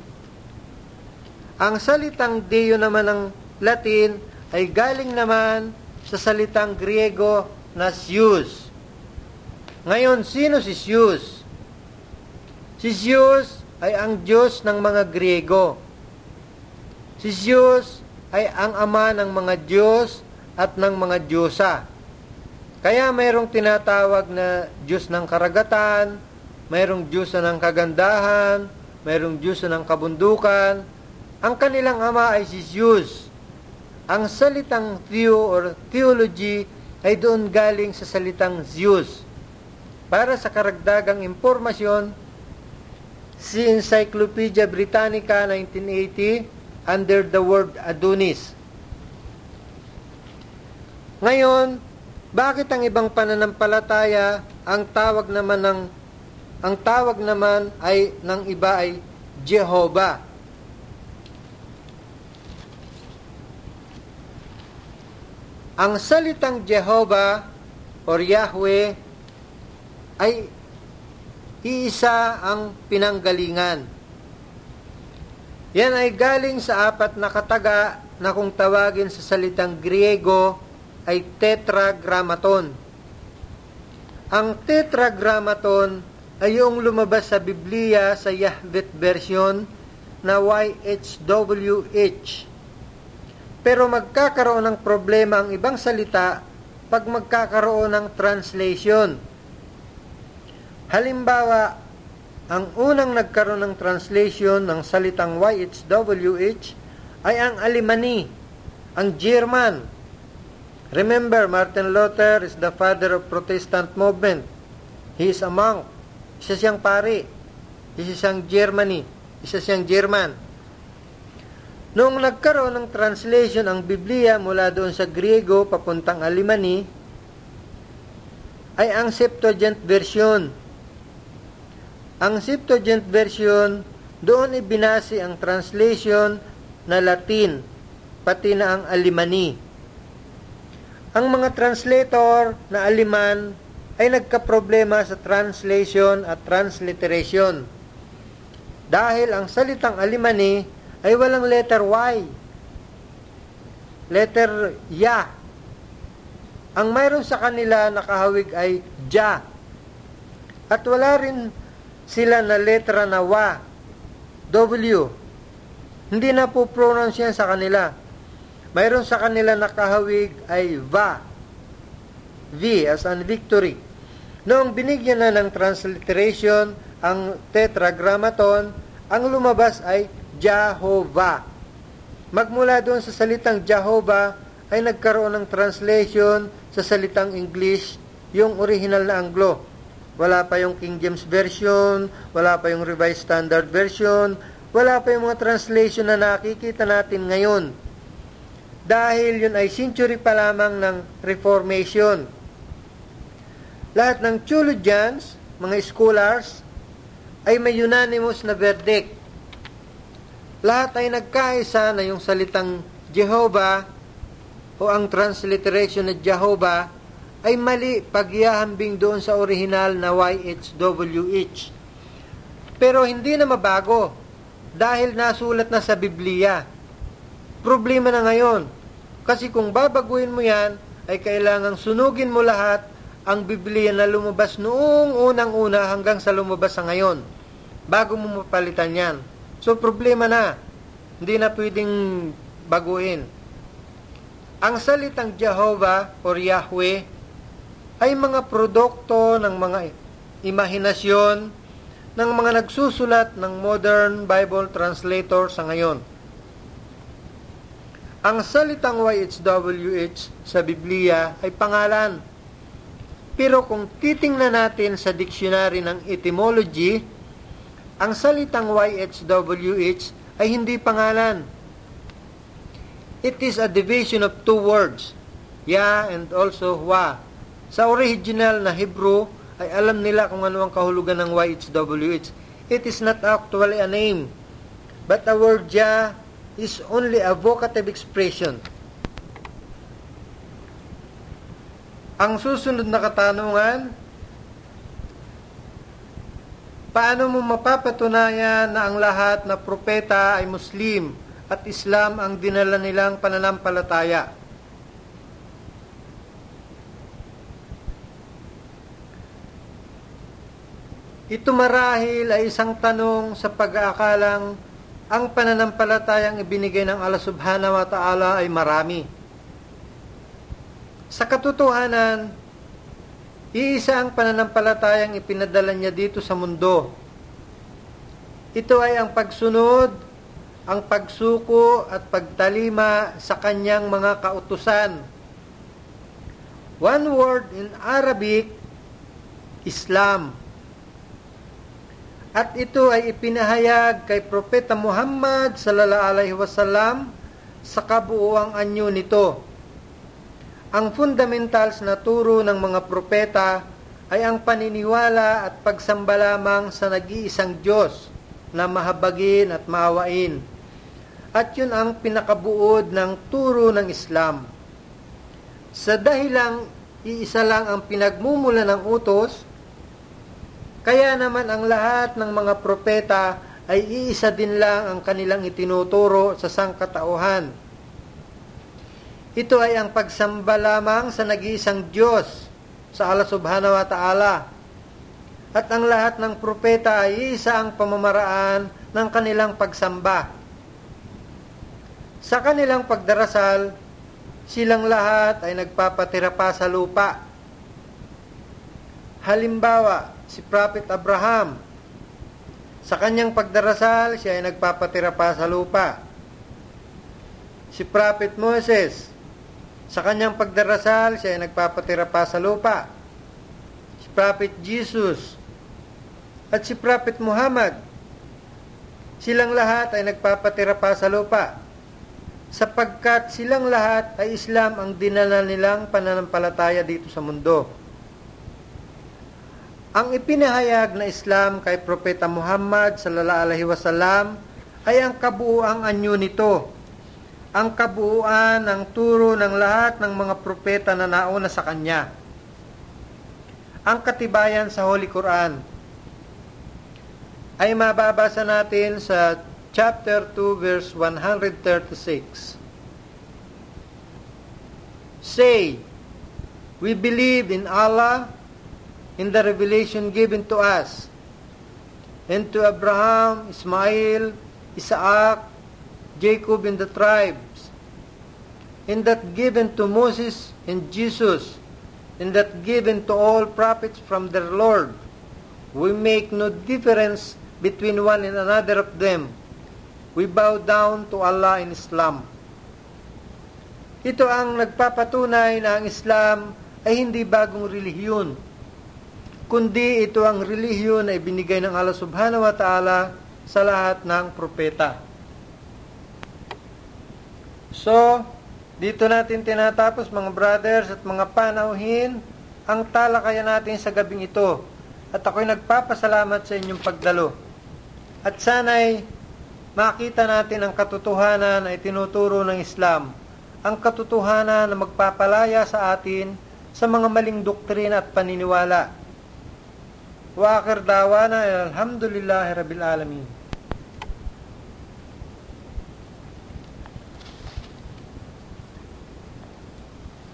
Ang salitang Deo naman ng Latin ay galing naman sa salitang Griego na Zeus. Ngayon, sino si Zeus? Si Zeus ay ang Diyos ng mga Griego. Si Zeus ay ang ama ng mga Diyos at ng mga Diyosa. Kaya mayroong tinatawag na Diyos ng karagatan, mayroong Diyosa ng kagandahan, mayroong Diyosa ng kabundukan. Ang kanilang ama ay si Zeus. Ang salitang theology ay doon galing sa salitang Zeus. Para sa karagdagang impormasyon, si Encyclopedia Britannica 1980 under the word Adonis. Ngayon, bakit ang ibang pananampalataya ang tawag naman ay ng iba ay Jehovah? Ang salitang Jehovah or Yahweh ay iisa ang pinanggalingan. Yan ay galing sa apat na kataga na kung tawagin sa salitang Griego ay tetragrammaton. Ang tetragrammaton ay yung lumabas sa Biblia sa Yahweh version na YHWH. Pero magkakaroon ng problema ang ibang salita pag magkakaroon ng translation. Halimbawa, ang unang nagkaroon ng translation ng salitang YHWH ay ang Alemani, ang German. Remember, Martin Luther is the father of Protestant movement. He is a monk. Isa siyang pari. Isa siyang Germany. Isa siyang German. Noong nagkaroon ng translation ang Biblia mula doon sa Griego papuntang Alemani, ay ang Septuagint version. Ang Septuagint version, doon ibinase ang translation na Latin pati na ang Alimani. Ang mga translator na Aliman ay nagkaproblema sa translation at transliteration dahil ang salitang Alimani ay walang letter Y, letter Ya. Ang mayroon sa kanila nakahawig ay Ja. At wala rin sila na letra na Wa, W. Hindi na po pronounce yan sa kanila. Mayroon sa kanila nakahawig ay Va, V as an victory. Noong binigyan na ng transliteration ang tetragrammaton, ang lumabas ay Jehovah. Magmula doon sa salitang Jehovah ay nagkaroon ng translation sa salitang English, yung original na Anglo. Wala pa yung King James Version, wala pa yung Revised Standard Version, wala pa yung mga translation na nakikita natin ngayon. Dahil yun ay century pa lamang ng Reformation. Lahat ng theologians, mga scholars, ay may unanimous na verdict. Lahat ay nagkaisa na yung salitang Jehovah o ang transliteration na Jehovah ay mali pagyahambing doon sa orihinal na YHWH. Pero hindi na mabago dahil nasulat na sa Biblia. Problema na ngayon. Kasi kung babaguhin mo yan, ay kailangang sunugin mo lahat ang Biblia na lumabas noong unang-una hanggang sa lumabas sa ngayon bago mo mapalitan yan. So, problema na. Hindi na pwedeng baguhin. Ang salitang Jehovah or Yahweh ay mga produkto ng mga imahinasyon ng mga nagsusulat ng modern Bible translator sa ngayon. Ang salitang YHWH sa Biblia ay pangalan. Pero kung titingnan natin sa dictionary ng etymology, ang salitang YHWH ay hindi pangalan. It is a division of two words, Yah and also Wa. Sa original na Hebrew, ay alam nila kung ano ang kahulugan ng YHWH. It is not actually a name, but the word Yah is only a vocative expression. Ang susunod na katanungan, paano mo mapapatunayan na ang lahat na propeta ay Muslim at Islam ang dinala nilang pananampalataya? Ito marahil ay isang tanong sa pag-aakalang ang pananampalatayang ibinigay ng Allah Subhanahu wa Ta'ala ay marami. Sa katotohanan, iisa ang pananampalatayang ipinadala niya dito sa mundo. Ito ay ang pagsunod, ang pagsuko at pagtalima sa kanyang mga kautusan. One word in Arabic, Islam. At ito ay ipinahayag kay Propeta Muhammad ﷺ sa kabuuang anyo nito. Ang fundamentals na turo ng mga propeta ay ang paniniwala at pagsamba lamang sa nag-iisang Diyos na mahabagin at maawain. At yun ang pinakabuod ng turo ng Islam. Sa dahilang iisa lang ang pinagmumula ng utos, kaya naman ang lahat ng mga propeta ay iisa din lang ang kanilang itinuturo sa sangkatauhan. Ito ay ang pagsamba lamang sa nag-iisang Diyos, sa Allah Subhanahu wa Ta'ala. At ang lahat ng propeta ay isa ang pamamaraan ng kanilang pagsamba. Sa kanilang pagdarasal, silang lahat ay nagpapatira pa sa lupa. Halimbawa, si Prophet Abraham, sa kanyang pagdarasal, siya ay nagpapatira pa sa lupa. Si Prophet Moses, sa kanyang pagdarasal, siya ay nagpapatira pa sa lupa. Si Prophet Jesus at si Prophet Muhammad, silang lahat ay nagpapatira pa sa lupa, sapagkat silang lahat ay Islam ang dinala nilang pananampalataya dito sa mundo. Ang ipinahayag na Islam kay Propeta Muhammad ﷺ ay ang kabuuang anyo nito ang kabuuan ng turo ng lahat ng mga propeta na nauna sa kanya. Ang katibayan sa Holy Quran ay mababasa natin sa chapter 2 verse 136. Say, we believe in Allah, in the revelation given to us, and to Abraham, Ismail, Isaac, Jacob, and the tribes, and that given to Moses and Jesus, and that given to all prophets from their Lord. We make no difference between one and another of them. We bow down to Allah in Islam. Ito ang nagpapatunay na ang Islam ay hindi bagong relihiyon, kundi ito ang relihiyon na ibinigay ng Allah subhanahu wa ta'ala sa lahat ng propeta. So, dito natin tinatapos mga brothers at mga panauhin ang talakayan natin sa gabing ito. At ako'y nagpapasalamat sa inyong pagdalo. At sana'y makita natin ang katotohanan na itinuturo ng Islam, ang katotohanan na magpapalaya sa atin sa mga maling doktrina at paniniwala. Wa akhir da'wana alhamdulillahi rabbil alamin.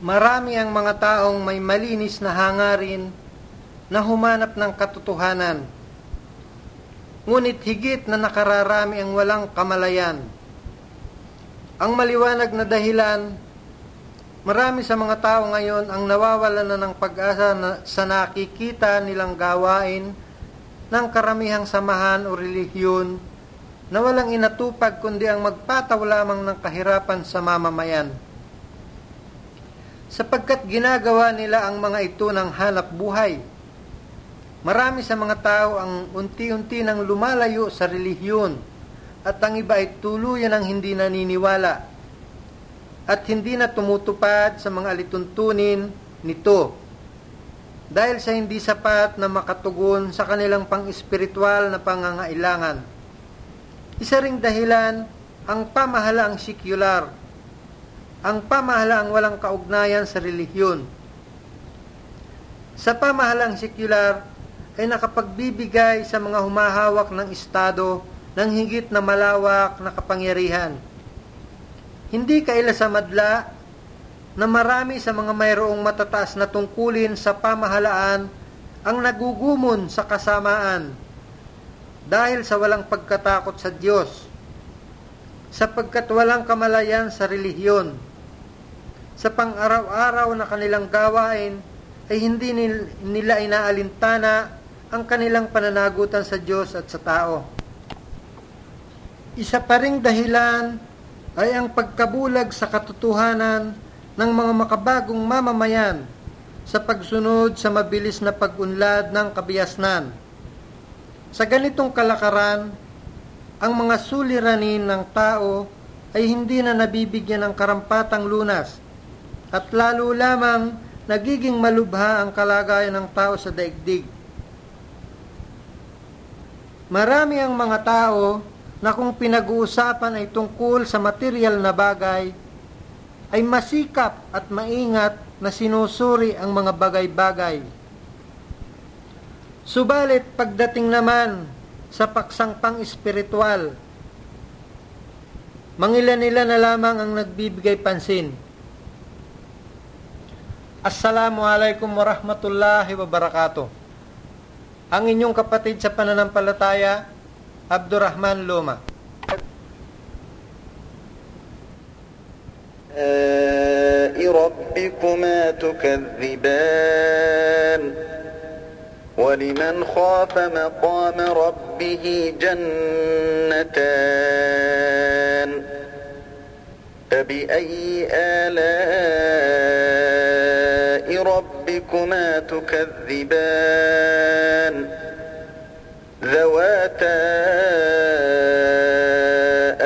Marami ang mga taong may malinis na hangarin na humanap ng katotohanan, ngunit higit na nakararami ang walang kamalayan. Ang maliwanag na dahilan, marami sa mga tao ngayon ang nawawalan na ng pag-asa sa nakikita nilang gawain ng karamihang samahan o relihiyon na walang inatupag kundi ang magpataw lamang ng kahirapan sa mamamayan, sapagkat ginagawa nila ang mga ito ng hanap buhay. Marami sa mga tao ang unti-unti nang lumalayo sa relihiyon at ang iba ay tuluyan ang hindi naniniwala at hindi na tumutupad sa mga alituntunin nito dahil sa hindi sapat na makatugon sa kanilang pang-espiritual na pangangailangan. Isa ring dahilan ang pamahalaang sekular, ang pamahalaang walang kaugnayan sa relihiyon. Sa pamahalaang sekular ay nakapagbibigay sa mga humahawak ng Estado ng higit na malawak na kapangyarihan. Hindi kailasamadla na marami sa mga mayroong matataas na tungkulin sa pamahalaan ang nagugumon sa kasamaan dahil sa walang pagkatakot sa Diyos, sapagkat walang kamalayan sa relihiyon. Sa pang-araw-araw na kanilang gawain ay hindi nila inaalintana ang kanilang pananagutan sa Diyos at sa tao. Isa pa ring dahilan ay ang pagkabulag sa katotohanan ng mga makabagong mamamayan sa pagsunod sa mabilis na pag-unlad ng kabiasnan. Sa ganitong kalakaran, ang mga suliranin ng tao ay hindi na nabibigyan ng karampatang lunas at lalo lamang nagiging malubha ang kalagayan ng tao sa daigdig. Marami ang mga tao na kung pinag-uusapan ay tungkol sa material na bagay, ay masikap at maingat na sinusuri ang mga bagay-bagay. Subalit pagdating naman sa paksang pang-espiritual, mangilan nila na lamang ang nagbibigay pansin. Assalamualaikum warahmatullahi wabarakatuh. Ang inyong kapatid sa pananampalataya, Abdurrahman Loma. إِرَبِّكُمَا تُكَذِّبَانِ وَلِمَنْ خَافَ مَقَامَ رَبِّهِ جَنَّتَانِ فَبِأَيِّ آلَاءِ رَبِّكُمَا تُكَذِّبَانِ ذواتا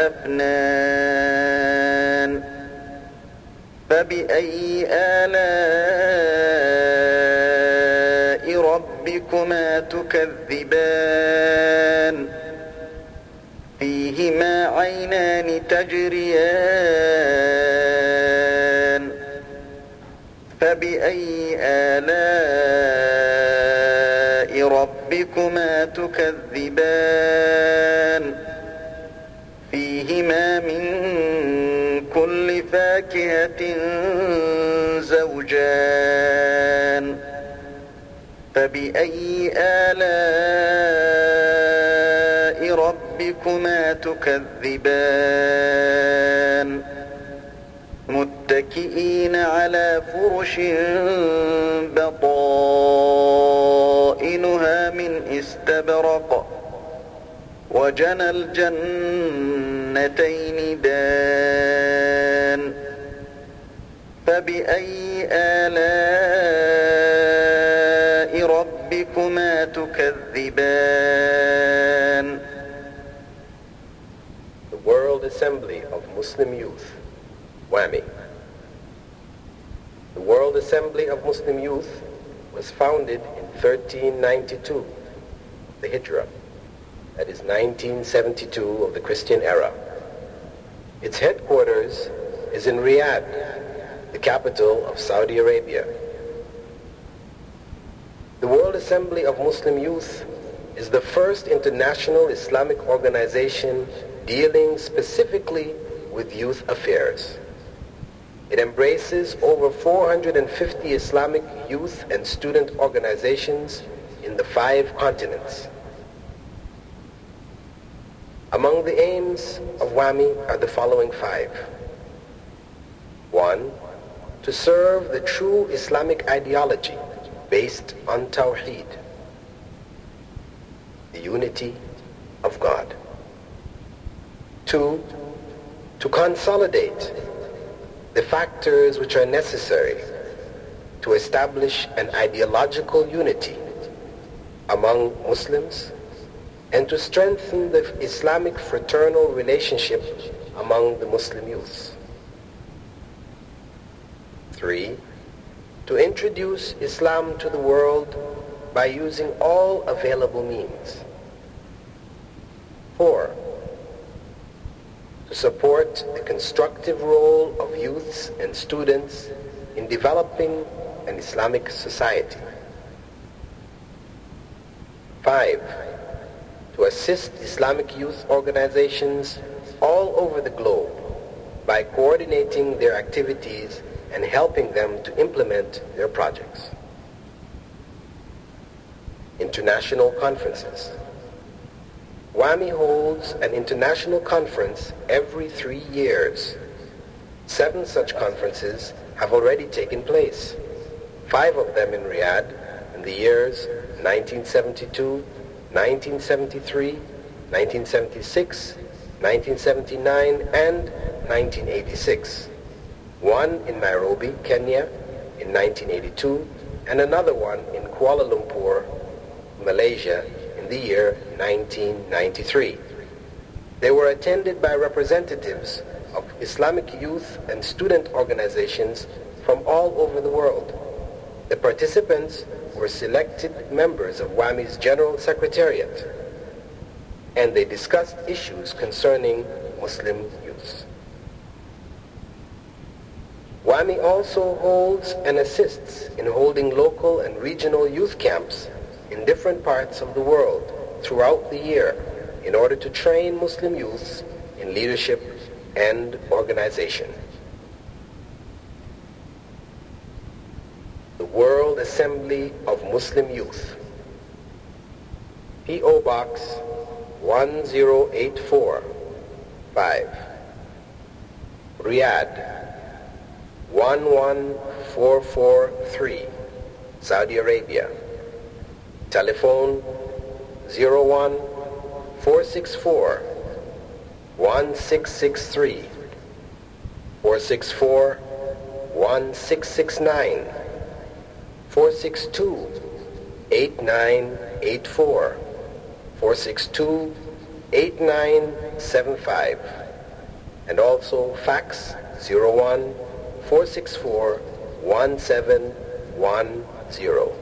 أفنان فبأي آلاء ربكما تكذبان فيهما عينان تجريان فبأي آلاء ربكما تكذبان فيهما من كل فاكهة زوجان فبأي آلاء ربكما تكذبان متكئين على فرش بطائنها من استبرق وجنى الجنتين دان فبأي آلاء ربكما تكذبان. The World Assembly of Muslim Youth, WAMY. The World Assembly of Muslim Youth was founded in 1392, the Hijra, that is 1972 of the Christian era. Its headquarters is in Riyadh, the capital of Saudi Arabia. The World Assembly of Muslim Youth is the first international Islamic organization dealing specifically with youth affairs. It embraces over 450 Islamic youth and student organizations in the 5 continents. Among the aims of WAMY are the following 5. 1. To serve the true Islamic ideology based on Tawheed, the unity of God. 2. To consolidate the factors which are necessary to establish an ideological unity among Muslims and to strengthen the Islamic fraternal relationship among the Muslim youths. 3. To introduce Islam to the world by using all available means. 4. To support the constructive role of youths and students in developing an Islamic society. 5. To assist Islamic youth organizations all over the globe by coordinating their activities and helping them to implement their projects. International conferences. WAMY holds an international conference every 3 years. 7 such conferences have already taken place, 5 of them in Riyadh in the years 1972, 1973, 1976, 1979, and 1986. 1 in Nairobi, Kenya, in 1982, and another one in Kuala Lumpur, Malaysia, in the year 1993. They were attended by representatives of Islamic youth and student organizations from all over the world. The participants were selected members of WAMY's General Secretariat, and they discussed issues concerning Muslim youth. WAMY also holds and assists in holding local and regional youth camps in different parts of the world throughout the year in order to train Muslim youths in leadership and organization. The World Assembly of Muslim Youth, P.O. Box 10845, Riyadh 11443, Saudi Arabia. Telephone 01464-1663, 464-1669, 462-8984, 462-8975, and also fax 01464-1710.